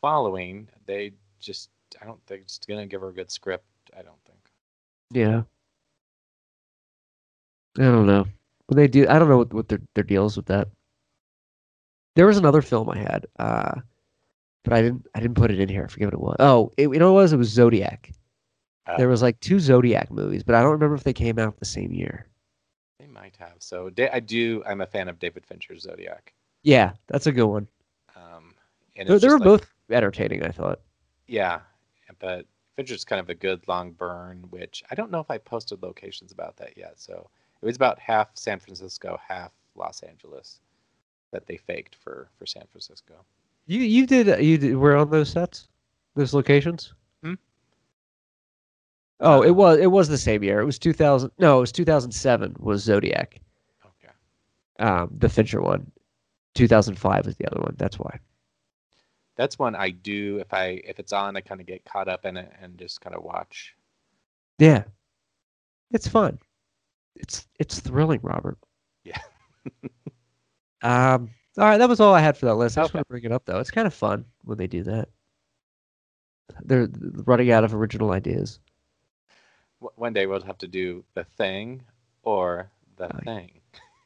following. They just, I don't think it's gonna give her a good script. I don't think. Yeah. I don't know. But they do. I don't know what, what their their deal is with that. There was another film I had, uh, but I didn't. I didn't put it in here. I forget what it was. Oh, it, you know what it was? It was Zodiac. Uh, there was like two Zodiac movies, but I don't remember if they came out the same year. They might have. So I do. I'm a fan of David Fincher's Zodiac. Yeah, that's a good one. Um, and they, they were like, both entertaining, I thought. Yeah, but Fincher's kind of a good long burn, which I don't know if I posted locations about that yet. So it was about half San Francisco, half Los Angeles that they faked for, for San Francisco. You you did you did, were on those sets, those locations? Hmm? Oh, it was it was the same year. It was two thousand. No, it was two thousand seven was Zodiac. Okay. Um, the Fincher one. two thousand five was the other one. That's why. That's one I do if I if it's on, I kind of get caught up in it and just kind of watch. Yeah, it's fun. It's it's thrilling, Robert. Yeah. um. All right, that was all I had for that list. I just okay. want to bring it up though. It's kind of fun when they do that. They're running out of original ideas. One day we'll have to do The Thing or The uh, Thing,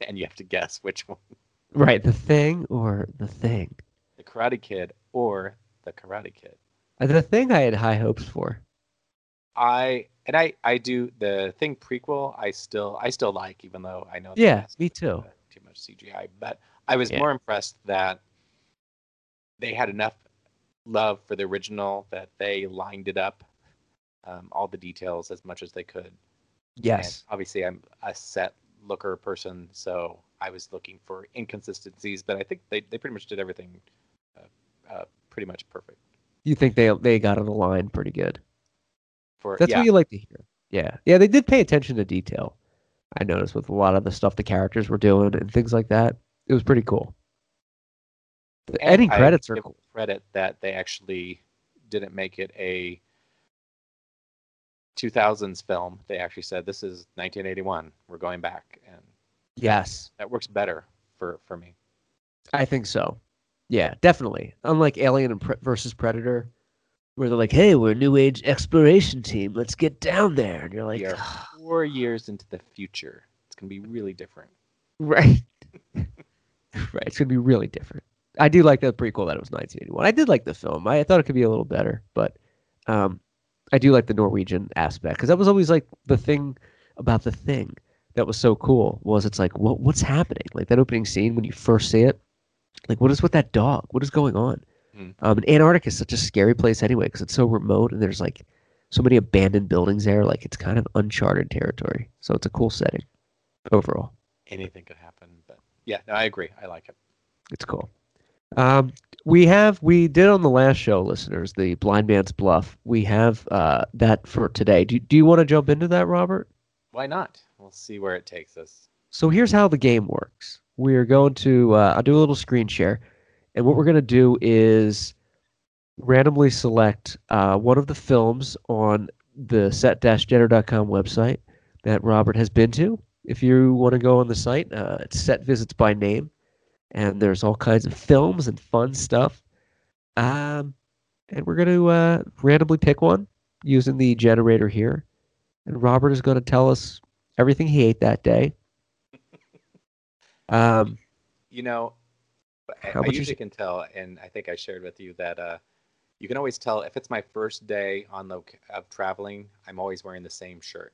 and you have to guess which one. Right, The Thing or The Thing. The Karate Kid or The Karate Kid. The Thing I had high hopes for. I and I, I do the Thing prequel. I still I still like, even though I know. Yeah, me too. Too much C G I, but I was yeah. more impressed that they had enough love for the original that they lined it up, um, all the details as much as they could. Yes. And obviously, I'm a set looker person, so I was looking for inconsistencies, but I think they, they pretty much did everything. Uh, pretty much perfect. You think they they got on the line pretty good. For, That's yeah. what you like to hear. Yeah, yeah, they did pay attention to detail. I noticed with a lot of the stuff the characters were doing and things like that. It was pretty cool. The and ending credits I give are cool. Credit that they actually didn't make it a two thousands film. They actually said this is nineteen eighty-one. We're going back, and yes, that works better for for me. I think so. Yeah, definitely. Unlike Alien versus Predator, where they're like, hey, we're a new age exploration team. Let's get down there. And you're like, you're four years into the future. It's going to be really different. Right. right. It's going to be really different. I do like the prequel that it was nineteen eighty-one. I did like the film. I, I thought it could be a little better, but um, I do like the Norwegian aspect, because that was always like the thing about The Thing that was so cool was it's like, what, what's happening? Like that opening scene when you first see it. Like, what is with that dog? What is going on? Mm. Um, and Antarctica is such a scary place anyway, because it's so remote and there's like so many abandoned buildings there. Like, it's kind of uncharted territory. So it's a cool setting overall. Anything could happen, but yeah, no, I agree. I like it. It's cool. Um, we have we did on the last show, listeners, the Blind Man's Bluff. We have uh, that for today. Do Do you want to jump into that, Robert? Why not? We'll see where it takes us. So here's how the game works. We're going to uh, – I'll do a little screen share. And what we're going to do is randomly select uh, one of the films on the set dash jetter dot com website. that Robert has been to. If you want to go on the site, uh, it's Set Visits by Name, and there's all kinds of films and fun stuff. Um, and we're going to uh, randomly pick one using the generator here, and Robert is going to tell us everything he ate that day. Um, you know, I, I usually you... can tell, and I think I shared with you that uh, you can always tell if it's my first day on lo- of traveling, I'm always wearing the same shirt.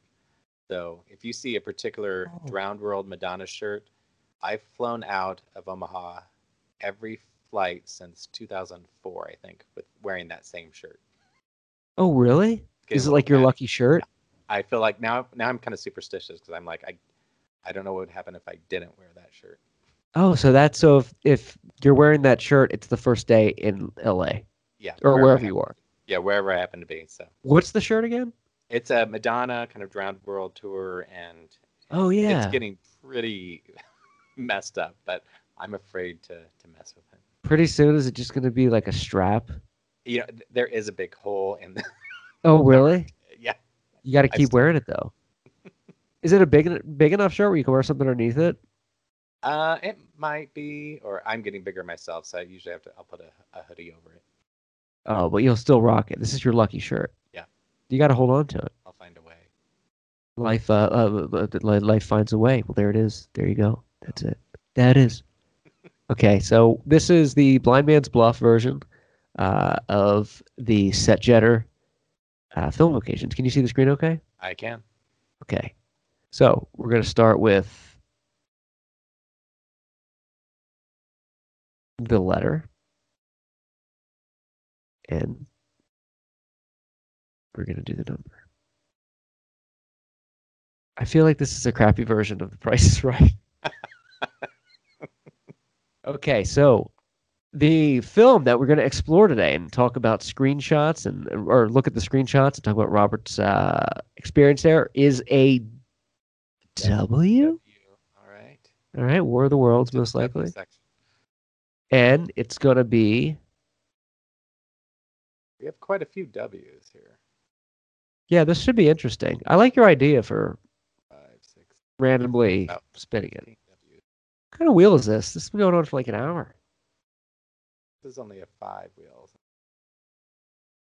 So if you see a particular oh. Drowned World Madonna shirt, I've flown out of Omaha every flight since two thousand four, I think, with wearing that same shirt. Oh, really? Is it like your lucky shirt? I feel like now now I'm kind of superstitious because I'm like, I I don't know what would happen if I didn't wear that shirt. Oh, so that's so if, if you're wearing that shirt, it's the first day in L A. Yeah. Or wherever you are. Yeah, wherever I happen to be. So what's the shirt again? It's a Madonna kind of Drowned World tour, and oh yeah, it's getting pretty messed up. But I'm afraid to, to mess with it. Pretty soon, is it just going to be like a strap? You know, there is a big hole in the. Oh really? Yeah. You got to keep still... wearing it though. Is it a big big enough shirt where you can wear something underneath it? Uh, it might be, or I'm getting bigger myself, so I usually have to. I'll put a, a hoodie over it. Oh, but you'll still rock it. This is your lucky shirt. You got to hold on to it. I'll find a way. Life, uh, uh, life finds a way. Well, there it is. There you go. That's it. That is. Okay, so this is the Blind Man's Bluff version uh, of the Set Jetter uh, film locations. Can you see the screen okay? I can. Okay. So we're going to start with the letter. And... we're going to do the number. I feel like this is a crappy version of The Price is Right. Okay, so the film that we're going to explore today and talk about screenshots and or look at the screenshots and talk about Robert's uh, experience there is a W? W. All right. All right, War of the Worlds, it's most likely. Section. And it's going to be... we have quite a few W's here. Yeah, this should be interesting. I like your idea for Five, six, randomly oh, spinning it. W. What kind of wheel is this? This has been going on for like an hour. This is only a five wheel.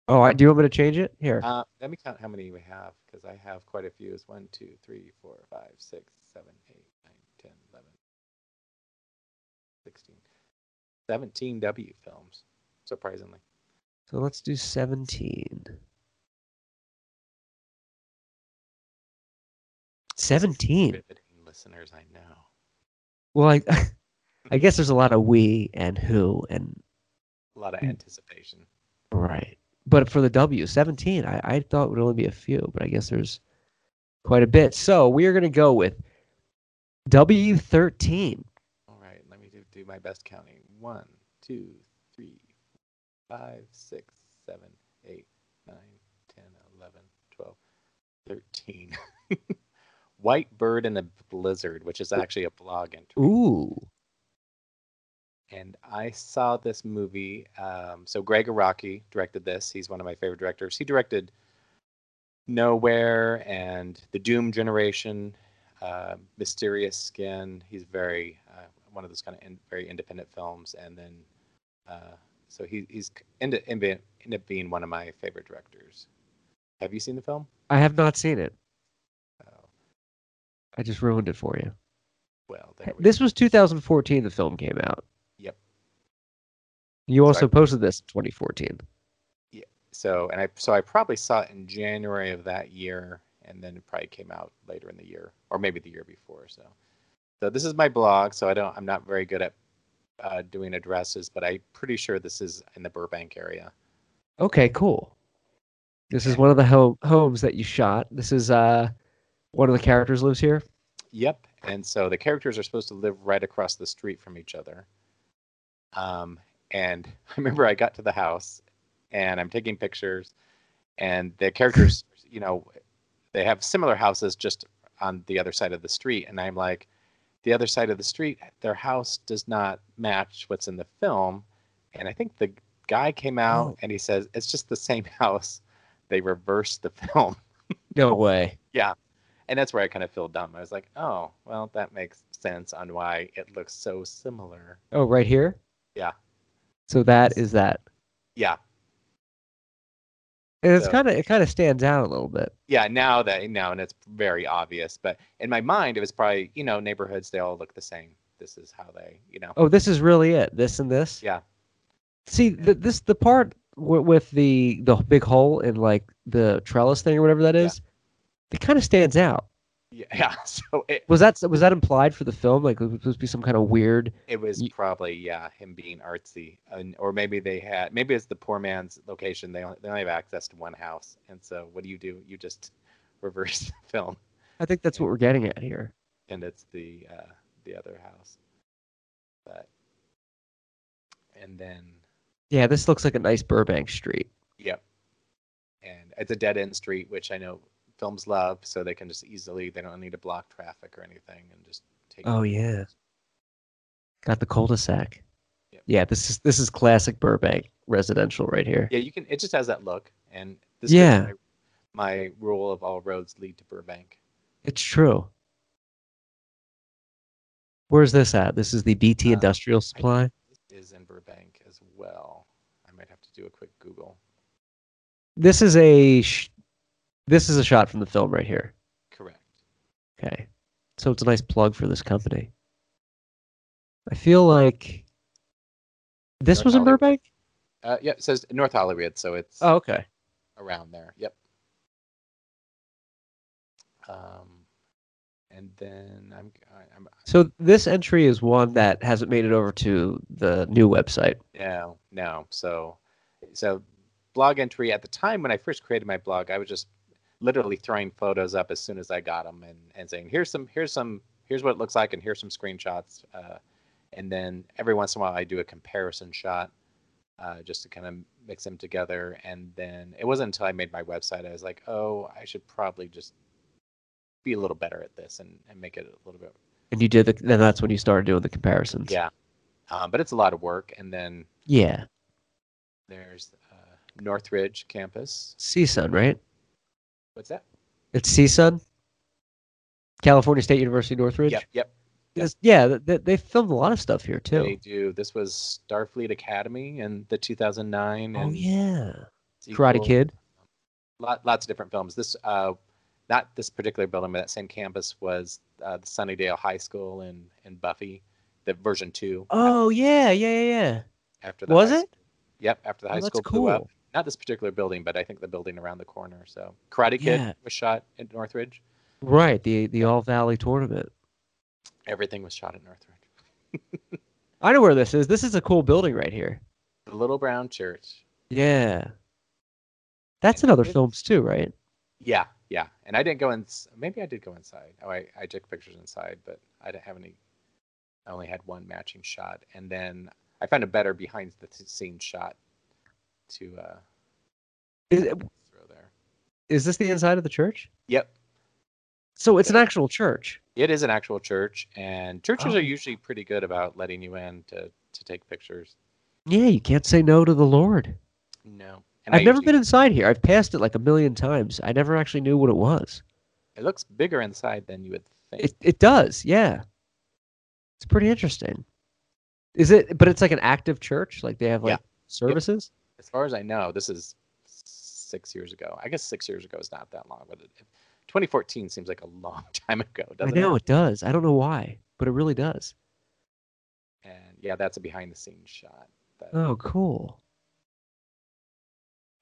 Oh, I, do you want me to change it? Here. Uh, let me count how many we have, because I have quite a few. It's one, two, three, four, five, six, seven, eight, nine, ten, eleven, sixteen, seventeen W films, surprisingly. So let's do seventeen. seventeen listeners I know. Well, I, I guess there's a lot of we and who and a lot of anticipation. Right. But for the W, seventeen, I, I thought it would only be a few, but I guess there's quite a bit. So we are going to go with W thirteen. All right. Let me do, do my best counting. One, two, three, five, six, seven, eight, nine, ten, eleven, twelve, thirteen. White Bird and the Blizzard, which is actually a blog entry. Ooh. And I saw this movie. Um, so Greg Araki directed this. He's one of my favorite directors. He directed Nowhere and The Doom Generation, uh, Mysterious Skin. He's very uh, one of those kind of in, very independent films. And then, uh, so he, he's ended up being one of my favorite directors. Have you seen the film? I have not seen it. I just ruined it for you. Well, there we this go. was two thousand fourteen. The film came out. Yep. You also so I, posted this in twenty fourteen. Yeah. So and I so I probably saw it in January of that year, and then it probably came out later in the year, or maybe the year before. So, so this is my blog. So I don't. I'm not very good at uh, doing addresses, but I'm pretty sure this is in the Burbank area. Okay. Cool. This is one of the ho- homes that you shot. This is uh. One of the characters lives here? Yep. And so the characters are supposed to live right across the street from each other. Um, and I remember I got to the house and I'm taking pictures and the characters, you know, they have similar houses just on the other side of the street. And I'm like, the other side of the street, their house does not match what's in the film. And I think the guy came out oh. and he says, it's just the same house. They reversed the film. No way. Yeah. And that's where I kind of feel dumb. I was like, oh, well, that makes sense on why it looks so similar. Oh, right here? Yeah. So that is that. Yeah. And it's so, kind of it kind of stands out a little bit. Yeah, now that now and it's very obvious. But in my mind, it was probably, you know, neighborhoods, they all look the same. This is how they, you know. Oh, this is really it. This and this. Yeah. See, the, this the part w- with the the big hole in like the trellis thing or whatever that is. Yeah. It kind of stands out. Yeah. yeah. So it, was that was that implied for the film? Like, was it supposed to be some kind of weird? It was y- probably yeah, him being artsy, and, or maybe they had maybe it's the poor man's location. They only, they only have access to one house, and so what do you do? You just reverse the film. I think that's and, what we're getting at here. And it's the. Uh, the other house, but and then yeah, this looks like a nice Burbank street. Yep, and it's a dead-end street, which I know films love, so they can just easily they don't need to block traffic or anything, and just take. Oh it. Yeah, got the cul-de-sac. Yep. Yeah, this is this is classic Burbank residential right here. Yeah, you can. It just has that look, and this yeah, is my, my rule of all roads lead to Burbank. It's true. Where's this at? This is the B T Industrial uh, Supply. This is in Burbank as well. I might have to do a quick Google. This is a sh- this is a shot from the film right here. Correct. Okay. So it's a nice plug for this company. I feel like this North was in Hollywood. Burbank? Uh, yeah, it says North Hollywood, so it's oh, okay. around there. Yep. Um And then I'm, I'm. So this entry is one that hasn't made it over to the new website. No, no. So, so blog entry at the time when I first created my blog, I was just literally throwing photos up as soon as I got them and, and saying, here's some, here's some, here's what it looks like, and here's some screenshots. Uh, and then every once in a while, I do a comparison shot uh, just to kind of mix them together. And then it wasn't until I made my website I was like, oh, I should probably just. Be a little better at this and, and make it a little bit. And you did the, then that's when you started doing the comparisons. Yeah. Um, but it's a lot of work. And then. Yeah. There's uh, Northridge campus. C S U N, right? What's that? It's C S U N. California State University, Northridge. Yep. Yep. yep. Yeah. They, they filmed a lot of stuff here too. They do. This was Starfleet Academy in the two thousand nine. Oh, and yeah. Sequel. Karate Kid. Lot, lots of different films. This, uh, Not this particular building, but that same campus was uh, the Sunnydale High School in, in Buffy, the version two. Oh, after, yeah, yeah, yeah. After the was it? School. Yep, after the high oh, school blew cool. up. Not this particular building, but I think the building around the corner. So Karate Kid yeah. was shot at Northridge. Right, the, the All Valley tournament. Everything was shot at Northridge. I know where this is. This is a cool building right here. The Little Brown Church. Yeah. That's and in other films too, right? Yeah. Yeah, and I didn't go in. Maybe I did go inside. Oh, I, I took pictures inside, but I didn't have any. I only had one matching shot, and then I found a better behind-the-scenes shot to uh, is it, throw there. Is this the inside of the church? Yep. So it's yeah. an actual church. It is an actual church, and churches oh. are usually pretty good about letting you in to, to take pictures. Yeah, you can't say no to the Lord. No. And I've I never usually, been inside here. I've passed it like a million times. I never actually knew what it was. It looks bigger inside than you would think. It it does, yeah. It's pretty interesting. Is it? But it's like an active church? Like they have like yeah. services? It, as far as I know, this is six years ago. I guess six years ago is not that long. But twenty fourteen seems like a long time ago, doesn't it? I know, it? it does. I don't know why, but it really does. And yeah, that's a behind-the-scenes shot. That, oh, cool.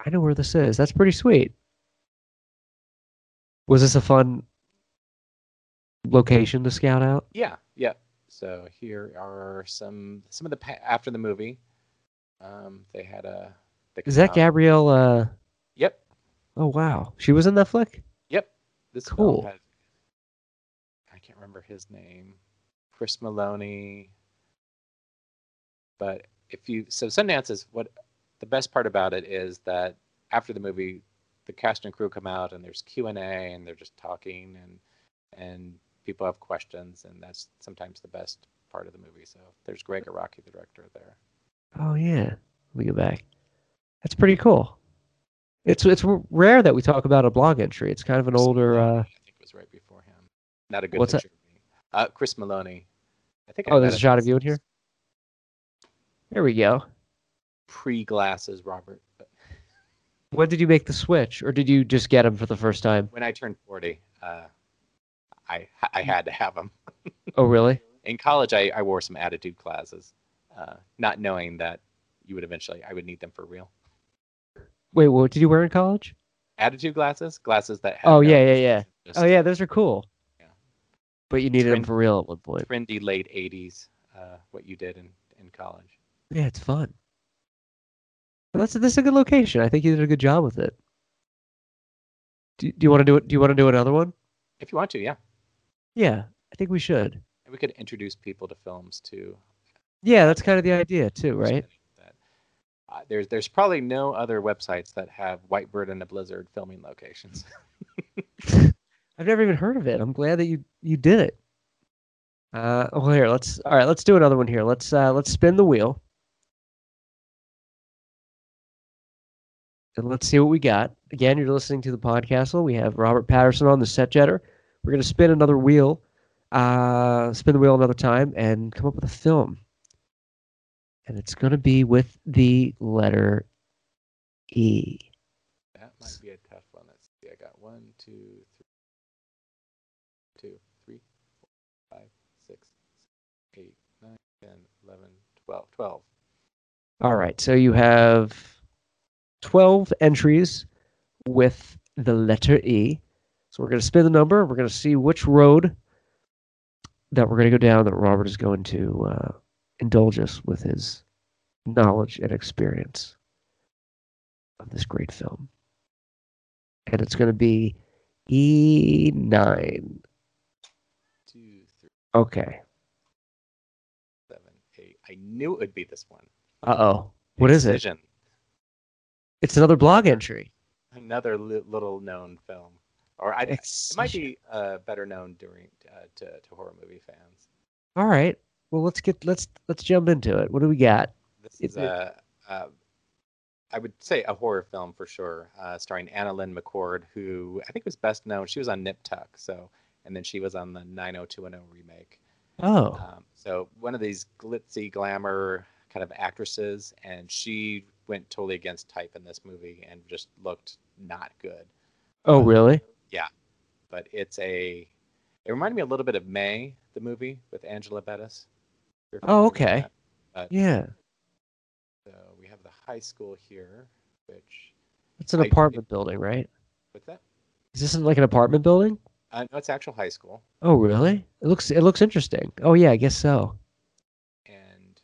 I know where this is. That's pretty sweet. Was this a fun location to scout out? Yeah, yeah. So here are some some of the pa- after the movie. Um, they had a. They is that out. Gabrielle? Uh... Yep. Oh wow, she was in that flick. Yep. This cool. Film had, I can't remember his name, Chris Maloney. But if you so Sundance is what. The best part about it is that after the movie, the cast and crew come out and there's Q and A and they're just talking and and people have questions, and that's sometimes the best part of the movie. So there's Greg Araki, the director, there. Oh yeah, let me go back. That's pretty cool. It's it's rare that we talk about a blog entry. It's kind of an older. Uh, I think it was right before Not a good What's picture that? of me. Uh, Chris Maloney. I think. Oh, I there's a shot of you in here? There we go. Pre-glasses, Robert. But... When did you make the switch? Or did you just get them for the first time? When I turned forty, uh, I I had to have them. Oh, really? In college, I, I wore some attitude glasses, uh, not knowing that you would eventually, I would need them for real. Wait, what did you wear in college? Attitude glasses? Glasses that have... Oh, no yeah, yeah, yeah. Just, oh, yeah, those are cool. Yeah. But you needed trendy, them for real at one point. Trendy late eighties, uh, what you did in, in college. Yeah, it's fun. Well, that's this is a good location. I think you did a good job with it. Do, do you want to do it? Do you want to do another one? If you want to, yeah. Yeah, I think we should. And we could introduce people to films too. Yeah, that's kind of the idea too, right? Uh, there's there's probably no other websites that have White Bird and a Blizzard filming locations. I've never even heard of it. I'm glad that you you did it. Uh, oh, here let's all right. Let's do another one here. Let's uh, let's spin the wheel and let's see what we got. Again, you're listening to the Podcastle. We have Robert Pattinson on the Set Jetter. We're gonna spin another wheel. Uh, spin the wheel another time and come up with a film. And it's going to be with the letter E. That might be a tough one. Let's see. I got one, two, three, two, three, four, five, six, eight, nine, ten, eleven, twelve, twelve. All right. So you have twelve entries with the letter E. So we're going to spin the number. We're going to see which road that we're going to go down that Robert is going to... Uh, indulge us with his knowledge and experience of this great film. And it's going to be E nine. Two, three, okay. Seven, eight. I knew it would be this one. Uh-oh. What Excision. Is it? It's another blog entry. Another li- little-known film. Or I, it might be uh, better known during uh, to, to horror movie fans. All right. Well, let's get let's let's jump into it. What do we got? This is uh, uh, I would say a horror film for sure, uh, starring Anna Lynn McCord, who I think was best known. She was on Nip Tuck, so and then she was on the nine oh two one oh remake. Oh, um, so one of these glitzy glamour kind of actresses, and she went totally against type in this movie and just looked not good. Oh, um, really? Yeah, but it's a. It reminded me a little bit of May, the movie with Angela Bettis. Oh, okay. But, yeah. So we have the high school here, which... It's an I apartment think, building, right? What's that? Is this like an apartment building? Uh, no, it's actual high school. Oh, really? It looks it looks interesting. Oh, yeah, I guess so. And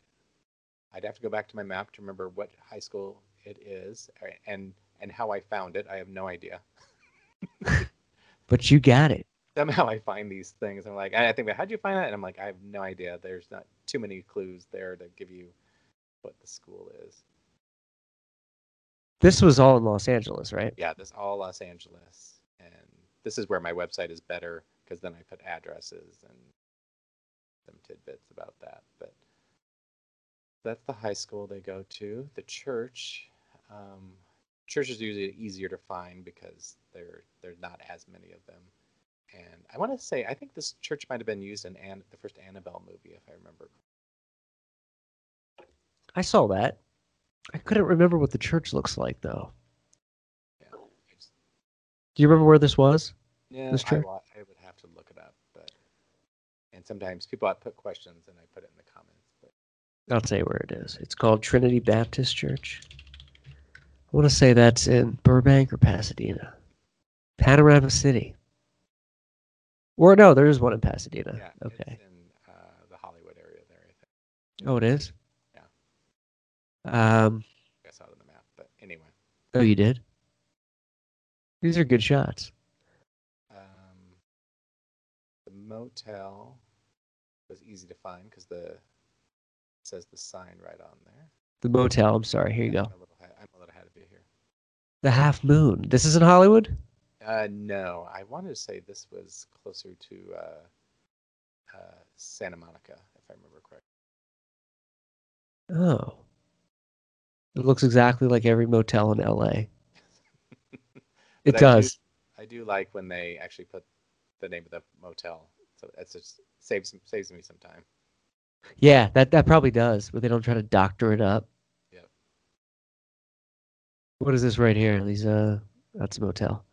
I'd have to go back to my map to remember what high school it is and, and how I found it. I have no idea. But you got it. Somehow I find these things. I'm like, I think, how'd you find that? And I'm like, I have no idea. There's not too many clues there to give you what the school is. This was all in Los Angeles, right? Yeah, this all Los Angeles. And this is where my website is better because then I put addresses and some tidbits about that. But that's the high school they go to. The church. Um, church is usually easier to find because there there's not as many of them. And I want to say, I think this church might have been used in An- the first Annabelle movie, if I remember. I saw that. I couldn't remember what the church looks like, though. Yeah, just... Do you remember where this was? Yeah, this church? I, I would have to look it up. But... And sometimes people I put questions, and I put it in the comments. But... I'll tell you where it is. It's called Trinity Baptist Church. I want to say that's in Burbank or Pasadena. Panorama City. Or no, there is one in Pasadena. Yeah, okay. It's in uh, the Hollywood area there, I think. Oh, it is? Yeah. Um, I saw it on the map, but anyway. Oh, you did? These are good shots. Um, the motel was easy to find because the it says the sign right on there. The motel, I'm sorry. Here yeah, you go. I'm a, little, I'm a little ahead of you here. The Half Moon. This is in Hollywood? Uh, no, I wanted to say this was closer to uh, uh, Santa Monica, if I remember correctly. Oh. It looks exactly like every motel in L A. It I does. Do, I do like when they actually put the name of the motel. So that's just saves saves me some time. Yeah, that that probably does, but they don't try to doctor it up. Yep. What is this right here? These uh, that's a motel.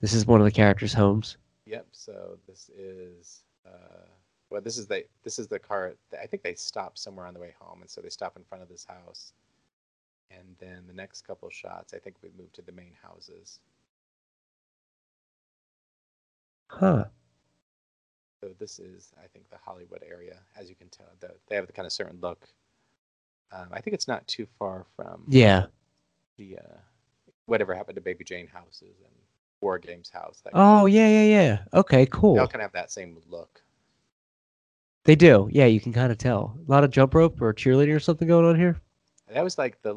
This is one of the characters' homes. Yep. So this is uh, well, this is the this is the car. I think they stopped somewhere on the way home, and so they stop in front of this house. And then the next couple shots, I think we move to the main houses. Huh. So this is, I think, the Hollywood area. As you can tell, the, they have the kind of certain look. Um, I think it's not too far from yeah the uh, whatever happened to Baby Jane houses and War Games house. That oh, kind of yeah, yeah, yeah. Okay, cool. They all kind of have that same look. They do. Yeah, you can kind of tell. A lot of jump rope or cheerleading or something going on here. That was like the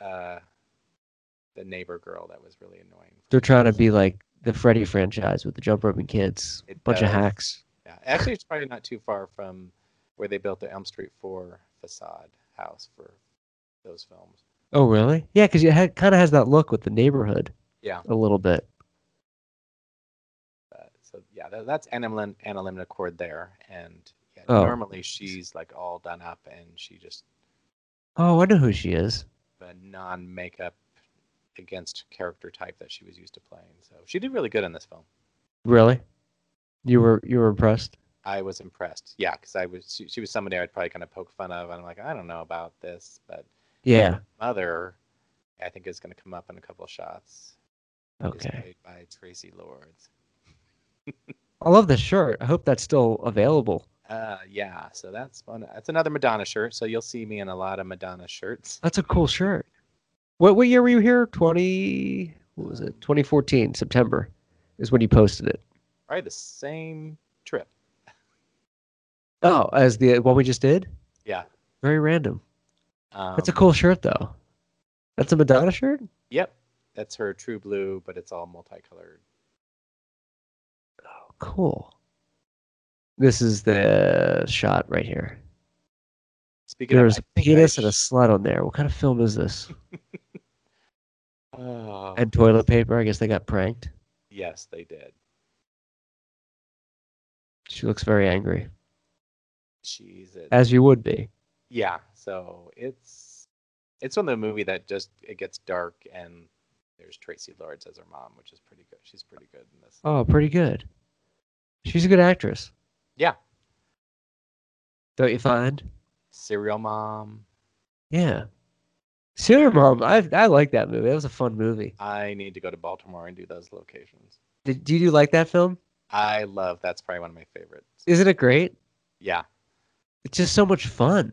uh, the neighbor girl that was really annoying. They're trying to be like the Freddy franchise with the jump roping kids. A bunch does. of hacks. Yeah, actually, it's probably not too far from where they built the Elm Street four facade house for those films. Oh, really? Yeah, because it had, kind of has that look with the neighborhood. Yeah. A little bit. Uh, so, yeah, that, that's Anna Lynn Accord there. And yeah, oh. Normally she's like all done up and she just... Oh, I know who she is. The non-makeup against character type that she was used to playing. So she did really good in this film. Really? You were you were impressed? I was impressed. Yeah, because I was she, she was somebody I'd probably kind of poke fun of, and I'm like, I don't know about this, but yeah, her mother, I think, is going to come up in a couple of shots. Okay. Is played by Tracy Lords. I love this shirt. I hope that's still available. Uh, yeah, so that's fun. That's another Madonna shirt, so you'll see me in a lot of Madonna shirts. That's a cool shirt. What what year were you here? Twenty what was it? Twenty fourteen, September is when you posted it. Probably the same trip. Oh, as the what we just did? Yeah. Very random. Um, that's a cool shirt though. That's a Madonna shirt? Yep. That's her True Blue, but it's all multicolored. Oh, cool. This is the shot right here. Speaking There's of, a penis sh- and a slut on there. What kind of film is this? oh. And toilet paper. I guess they got pranked. Yes, they did. She looks very angry. She's a, as you would be. Yeah. So it's it's one of the movie that just it gets dark and there's Tracy Lords as her mom, which is pretty good. She's pretty good in this. Oh, pretty good. She's a good actress. Yeah. Don't you find? Serial Mom. Yeah. Serial Mom. I I like that movie. That was a fun movie. I need to go to Baltimore and do those locations. Did, do you like that film? I love. That's probably one of my favorites. Isn't it great? Yeah. It's just so much fun.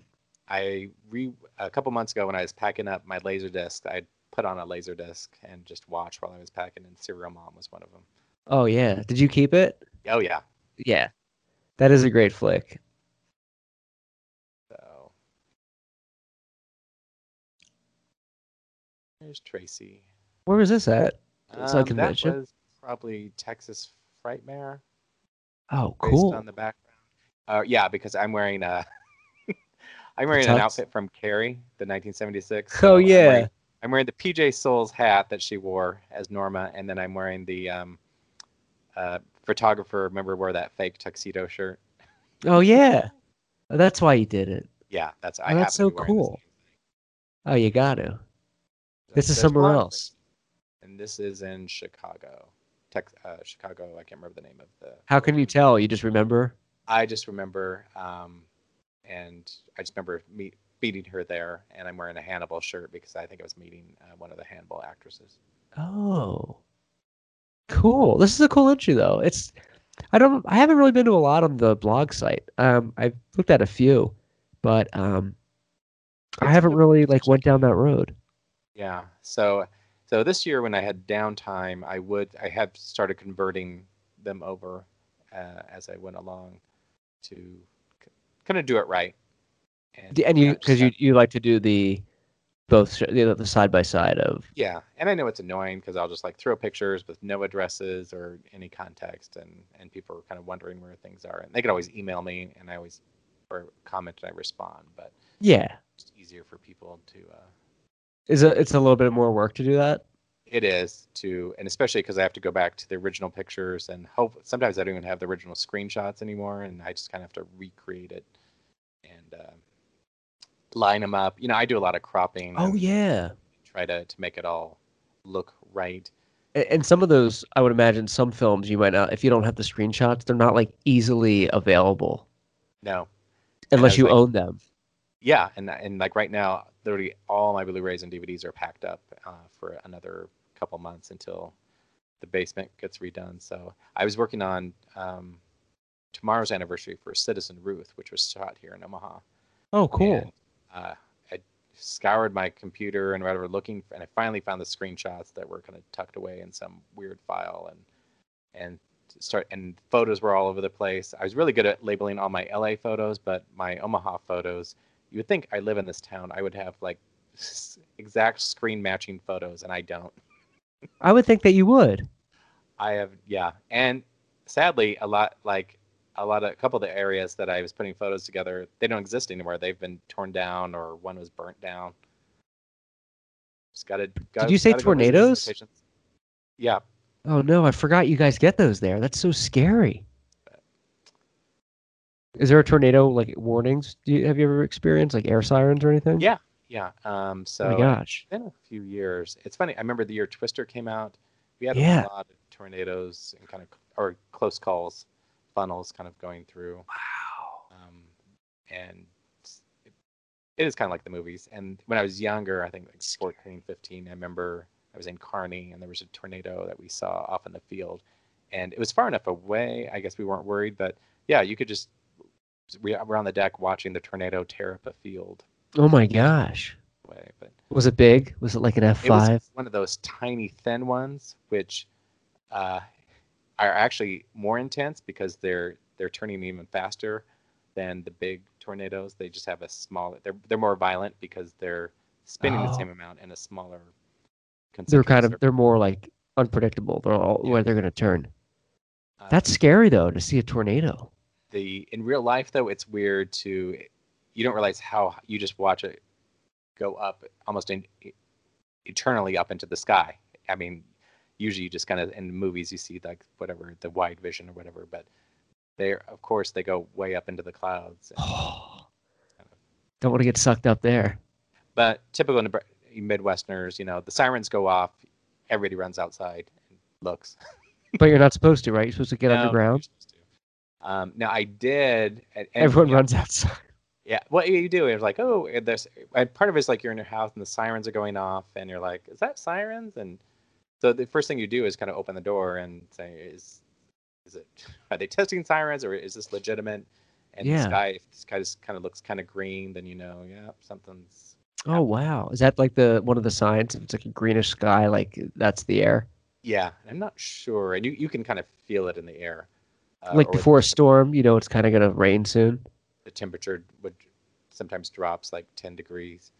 I re a couple months ago when I was packing up my LaserDisc, I put on a LaserDisc and just watched while I was packing, and Serial Mom was one of them. Oh, yeah. Did you keep it? Oh, yeah. Yeah. That is a great flick. So, there's Tracy. Where was this at? It's um, convention. That was probably Texas Frightmare. Oh, cool. Based on the background. Uh, yeah, because I'm wearing a, I'm wearing an outfit from Carrie, the nineteen seventy-six. So oh yeah. I'm wearing, I'm wearing the P J Souls hat that she wore as Norma, and then I'm wearing the um, uh. photographer, remember, wore that fake tuxedo shirt. Oh yeah, oh, that's why you did it. Yeah, that's I. Oh, that's so cool. Oh, you got to. This is somewhere else. And this is in Chicago, Tex- uh, Chicago. I can't remember the name of the. How can you tell? You just remember. I just remember, um, and I just remember me- meeting her there, and I'm wearing a Hannibal shirt because I think I was meeting uh, one of the Hannibal actresses. Oh. Cool. This is a cool issue, though. It's I don't I haven't really been to a lot on the blog site. Um, I've looked at a few, but um, I haven't really like went down that road. Yeah. So so this year when I had downtime, I would I have started converting them over uh, as I went along to c- kind of do it right. And, and you because you, you like to do the. Both you know, the side by side of yeah, and I know it's annoying because I'll just like throw pictures with no addresses or any context, and and people are kind of wondering where things are, and they can always email me, and I always or comment and I respond, but yeah, it's easier for people to. Uh, Is it? It's a little bit more work to do that. It is, to, and especially because I have to go back to the original pictures, and hope, sometimes I don't even have the original screenshots anymore, and I just kind of have to recreate it and uh, line them up. You know, I do a lot of cropping. Oh, yeah. Try to, to make it all look right. And some of those, I would imagine, some films you might not, if you don't have the screenshots, they're not like easily available. No, unless you like, own them. Yeah, and and like right now, literally all my Blu-rays and D V Ds are packed up uh, for another couple months until the basement gets redone. So I was working on um, tomorrow's anniversary for Citizen Ruth, which was shot here in Omaha. Oh, cool. And, uh, scoured my computer and whatever looking for, and I finally found the screenshots that were kind of tucked away in some weird file, and and start and photos were all over the place. I was really good at labeling all my L A photos, but my Omaha photos, you would think I live in this town, I would have like exact screen matching photos, and I don't. I would think that you would. I have, yeah. And sadly, a lot like A lot of a couple of the areas that I was putting photos together, they don't exist anymore. They've been torn down, or one was burnt down. Just gotta, gotta, Did you say tornadoes? Yeah. Oh no, I forgot you guys get those there. That's so scary. Is there a tornado like warnings? Do you have you ever experienced like air sirens or anything? Yeah, yeah. Um, so oh my gosh, it's been a few years. It's funny. I remember the year Twister came out. We had yeah. a lot of tornadoes and kind of or close calls. Funnels kind of going through. Wow. Um, and it, it is kind of like the movies. And when I was younger, I think like fourteen, fifteen, I remember I was in Kearney and there was a tornado that we saw off in the field. And it was far enough away, I guess we weren't worried, but yeah, you could just, we were on the deck watching the tornado tear up a field. Oh my gosh. Way, but was it big? Was it like an F five? It was one of those tiny thin ones, which uh, are actually more intense because they're they're turning even faster than the big tornadoes. They just have a smaller. They're they're more violent because they're spinning oh. the same amount in a smaller. They're kind of they're more like unpredictable. They're all yeah. where they're going to turn. Um, That's scary though to see a tornado. The in real life though it's weird to, you don't realize how you just watch it go up almost in, eternally up into the sky. I mean. Usually you just kind of, in movies you see like whatever, the wide vision or whatever, but they're, of course, they go way up into the clouds. And, oh, kind of. Don't want to get sucked up there. But typical Midwesterners, you know, the sirens go off, everybody runs outside and looks. But you're not supposed to, right? You're supposed to get no, underground? To. Um, now I did. And, Everyone yeah, runs outside. Yeah, what you do is like, oh, there's, and part of it's like you're in your house and the sirens are going off and you're like, is that sirens? And so the first thing you do is kind of open the door and say, "Is is it? Are they testing sirens, or is this legitimate?" And yeah. the sky, if the sky just kind of looks kind of green, then you know, yeah, something's. Oh happening. Wow! Is that like the one of the signs? If it's like a greenish sky, like that's the air. Yeah, I'm not sure, and you, you can kind of feel it in the air. Uh, like before a storm, you know, it's kind of going to rain soon. The temperature would sometimes drops like ten degrees.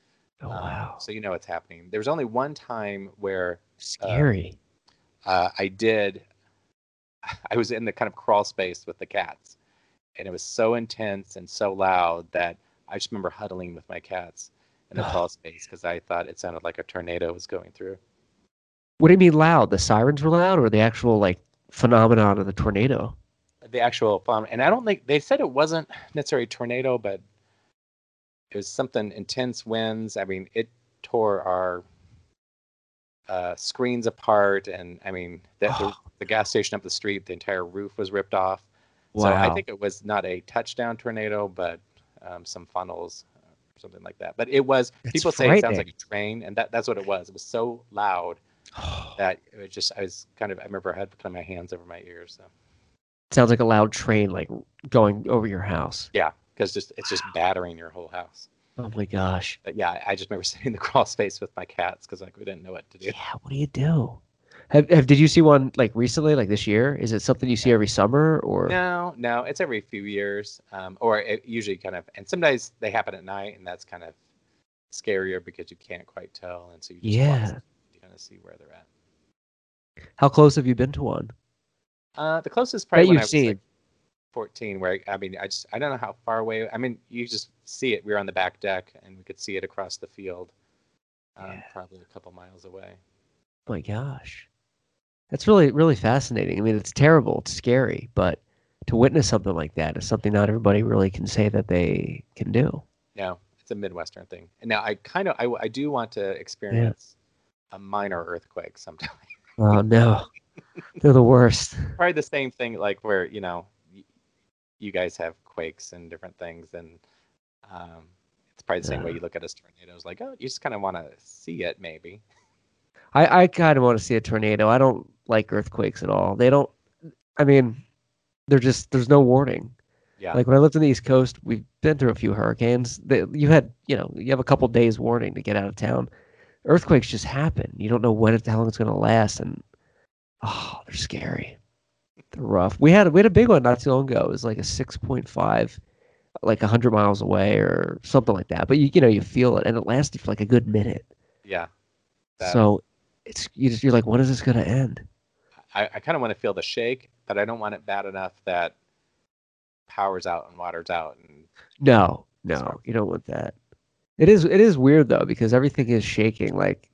Oh, wow. Um, so you know what's happening. There was only one time where scary. Uh, uh, I did. I was in the kind of crawl space with the cats, and it was so intense and so loud that I just remember huddling with my cats in the oh. crawl space because I thought it sounded like a tornado was going through. What do you mean loud? The sirens were loud, or the actual like phenomenon of the tornado? The actual phenomenon, and I don't think they said it wasn't necessarily a tornado, but. It was something intense winds. I mean, it tore our uh, screens apart, and I mean, the, oh. the, the gas station up the street, the entire roof was ripped off. Wow. So I think it was not a touchdown tornado, but um, some funnels or something like that. But it was. That's people say it sounds like a train, and that, that's what it was. It was so loud that it was just. I was kind of. I remember I had kind of my hands over my ears. So. Sounds like a loud train, like going over your house. Yeah. Because just it's just battering your whole house. Oh my gosh! But yeah, I just remember sitting in the crawl space with my cats because like we didn't know what to do. Yeah, what do you do? Have, have did you see one like recently, like this year? Is it something you see every summer or? No, no, it's every few years, um, or it usually kind of. And sometimes they happen at night, and that's kind of scarier because you can't quite tell, and so you just yeah, you kind of see where they're at. How close have you been to one? Uh, the closest probably that when you've I was, seen. Like, fourteen where I, I mean I just I don't know how far away I mean you just see it. We were on the back deck and we could see it across the field um, yeah. probably a couple miles away. My gosh. That's really, really fascinating. I mean, it's terrible. It's scary. But to witness something like that is something not everybody really can say that they can do. No, it's a Midwestern thing. And now I kind of, I, I do want to experience yeah. a minor earthquake sometime. Oh, no. They're the worst. Probably the same thing, like where, you know, you guys have quakes and different things. And um, it's probably the same yeah. way you look at a tornado. It's like, oh, you just kind of want to see it, maybe. I, I kind of want to see a tornado. I don't like earthquakes at all. They don't, I mean, they're just, there's no warning. Yeah. Like when I lived on the East Coast, we've been through a few hurricanes. They, you had, you know, you have a couple days warning to get out of town. Earthquakes just happen. You don't know when it, how long it's going to last. And, oh, they're scary. They're rough. We had, we had a big one not too long ago. It was like a six point five, like one hundred miles away or something like that. But, you, you know, you feel it. And it lasted for like a good minute. Yeah. That... So... It's you just, you're like, when is this going to end? I, I kind of want to feel the shake, but I don't want it bad enough that power's out and water's out. And no, no, start. You don't want that. It is it is weird, though, because everything is shaking, like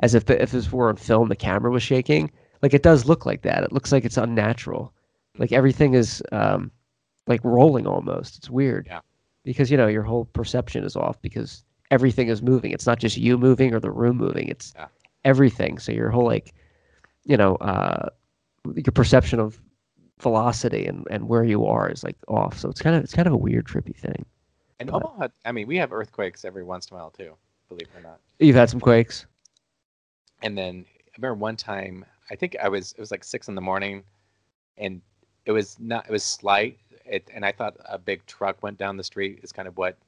as if the, if this were on film, the camera was shaking. Like it does look like that. It looks like it's unnatural. Like everything is um, like rolling almost. It's weird. Yeah. Because, you know, your whole perception is off because everything is moving. It's not just you moving or the room moving. It's... Yeah. Everything. So your whole, like, you know, uh, your perception of velocity and, and where you are is like off. So it's kind of it's kind of a weird, trippy thing. And but, Omaha, I mean, we have earthquakes every once in a while too. Believe it or not, you've had some quakes. And then I remember one time, I think I was it was like six in the morning, and it was not it was slight. It, and I thought a big truck went down the street. Is kind of what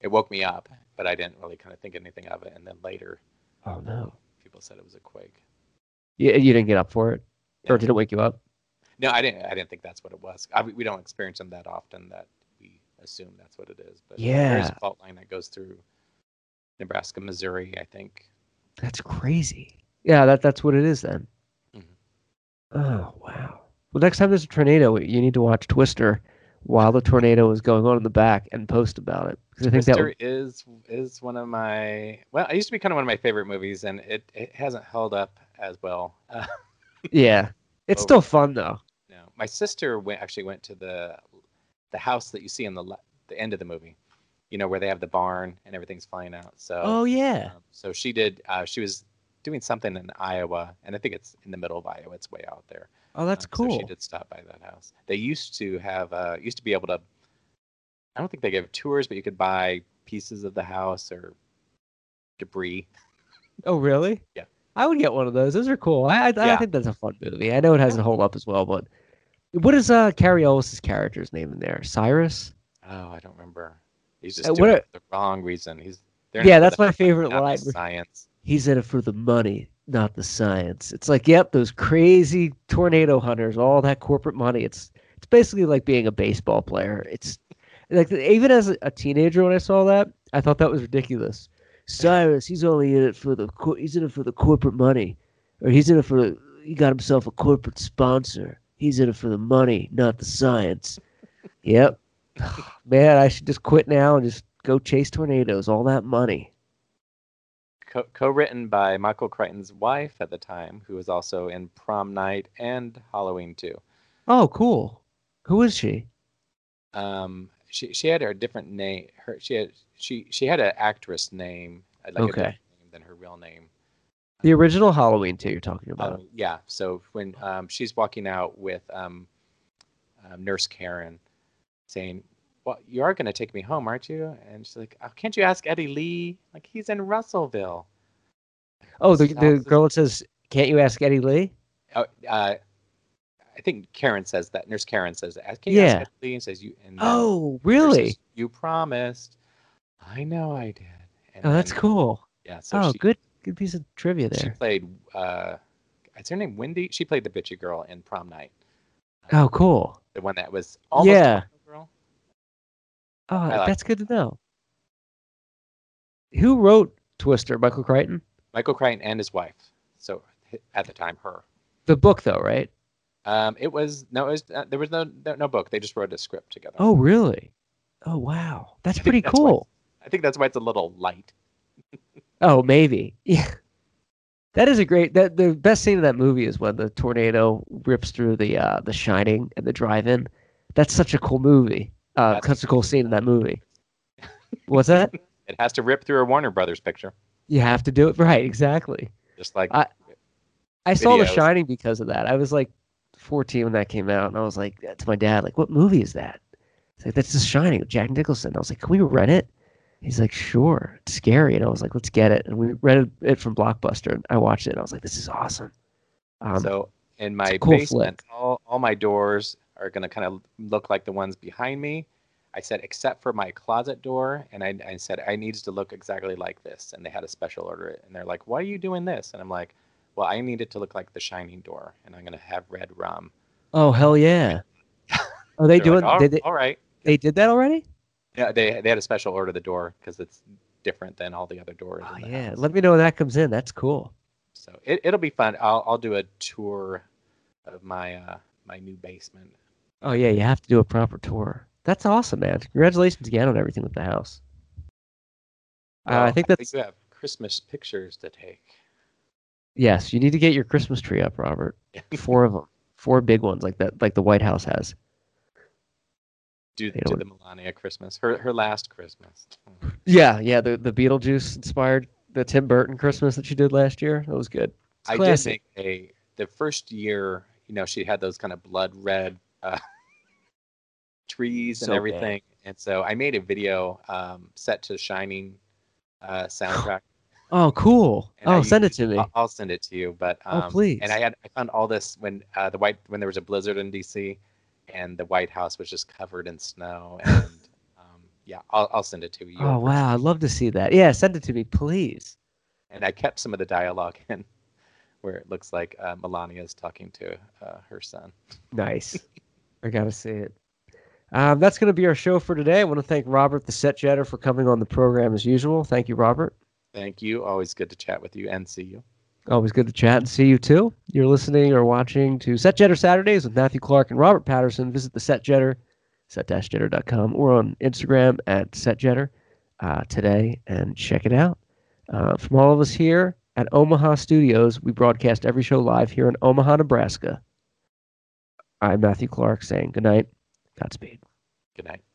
it woke me up, but I didn't really kind of think anything of it. And then later, oh no. said it was a quake. Yeah, you didn't get up for it, yeah. Or did it wake you up? No, I didn't. I didn't think that's what it was. I, we don't experience them that often that we assume that's what it is. But yeah, there's a fault line that goes through Nebraska, Missouri. I think that's crazy. Yeah, that that's what it is then. Mm-hmm. Oh wow. Well, next time there's a tornado, you need to watch Twister while the tornado is going on in the back and post about it. I think Twister that w- is is one of my well, it used to be kind of one of my favorite movies, and it, it hasn't held up as well. Uh, yeah, it's still fun though. No, my sister went actually went to the the house that you see in the le- the end of the movie, you know, where they have the barn and everything's flying out. So oh yeah, um, so she did. Uh, she was doing something in Iowa, and I think it's in the middle of Iowa. It's way out there. Oh, that's um, cool. So she did stop by that house. They used to have uh, used to be able to. I don't think they gave tours, but you could buy pieces of the house or debris. Oh, really? Yeah. I would get one of those. Those are cool. I I, yeah. I think that's a fun movie. I know it hasn't held up as well, but what is uh, Cary Elwes' character's name in there? Cyrus? Oh, I don't remember. He's just uh, doing it for the wrong reason. He's there. Yeah, that's my favorite line. Science. He's in it for the money, not the science. It's like, yep, those crazy tornado hunters, all that corporate money. It's it's basically like being a baseball player. It's Like even as a teenager, when I saw that, I thought that was ridiculous. Cyrus, he's only in it for the cor- he's in it for the corporate money, or he's in it for the, he got himself a corporate sponsor. He's in it for the money, not the science. Yep, man, I should just quit now and just go chase tornadoes. All that money. Co- co-written by Michael Crichton's wife at the time, who was also in Prom Night and Halloween two. Oh, cool. Who is she? Um. She she had a different name. Her she had she she had an actress name, like okay. a different name than her real name. The um, original Halloween two you're talking about. Um, yeah. So when um, she's walking out with um, um, Nurse Karen, saying, "Well, you are going to take me home, aren't you?" And she's like, oh, "Can't you ask Eddie Lee? Like he's in Russellville." Oh, the the girl that says, "Can't you ask Eddie Lee?" Oh, uh, I think Karen says that. Nurse Karen says that. Can you yeah. ask Lee? And says you. And oh, really? Says, you promised. I know I did. And oh, that's then, cool. Yeah. So oh, she, good, good piece of trivia there. She played. Uh, is her name Wendy? She played the bitchy girl in Prom Night. Um, oh, cool. The one that was almost yeah. a girl. Oh, I that's like good to know. Who wrote Twister? Michael Crichton. Michael Crichton and his wife. So at the time, her. The book, though, right? Um, it was no, it was uh, there was no, no no book. They just wrote a script together. Oh, really? Oh, wow, that's pretty that's cool. I think that's why it's a little light. Oh, maybe. Yeah. That is a great. That the best scene of that movie is when the tornado rips through the uh, the Shining and the drive-in. That's such a cool movie. Uh, that's such a cool scene in that movie. What's that? It has to rip through a Warner Brothers picture. You have to do it right, exactly. Just like I, I saw The Shining because of that. I was like fourteen when that came out, and I was like to my dad, like, "What movie is that?" It's like, "That's The Shining with Jack Nicholson." I was like, "Can we rent it?" He's like, "Sure, it's scary." And I was like, "Let's get it." And we rented it from Blockbuster. And I watched it. And I was like, "This is awesome." Um, so in my cool basement, all, all my doors are going to kind of look like the ones behind me. I said, except for my closet door. And I, I said, I needs to look exactly like this. And they had a special order. And they're like, "Why are you doing this?" And I'm like, "Well, I need it to look like The Shining door. And I'm going to have red rum." Oh, hell yeah. Are they doing? Like, all, they, all right. They did that already? Yeah, they they had a special order the door because it's different than all the other doors. Oh, yeah. House. Let me know when that comes in. That's cool. So it it'll be fun. I'll I'll do a tour of my uh, my new basement. Oh yeah, you have to do a proper tour. That's awesome, man. Congratulations again on everything with the house. Well, uh, I think I that's think you have Christmas pictures to take. Yes, you need to get your Christmas tree up, Robert. Four of them, four big ones like that, like the White House has. Due to the Melania Christmas, her her last Christmas. Yeah, yeah, the the Beetlejuice inspired the Tim Burton Christmas that she did last year. That was good. I did think a the first year, you know, she had those kind of blood red uh, trees and everything, and so I made a video um, set to Shining uh, soundtrack. Oh, cool! Oh, send it to me. I'll send it to you, but um, oh, please. And I had I found all this when uh, the white when there was a blizzard in D C. And the White House was just covered in snow. And um, yeah, I'll, I'll send it to you. Oh, wow. I'd love to see that. Yeah, send it to me, please. And I kept some of the dialogue in where it looks like uh, Melania is talking to uh, her son. Nice. I got to see it. Um, that's going to be our show for today. I want to thank Robert, the Set Jetter, for coming on the program as usual. Thank you, Robert. Thank you. Always good to chat with you and see you. Always good to chat and see you, too. You're listening or watching to Set Jetter Saturdays with Matthew Clark and Robert Patterson. Visit the Set Jetter, set jetter dot com, or on Instagram at setjetter uh, today and check it out. Uh, from all of us here at Omaha Studios, we broadcast every show live here in Omaha, Nebraska. I'm Matthew Clark saying good night. Godspeed. Good night.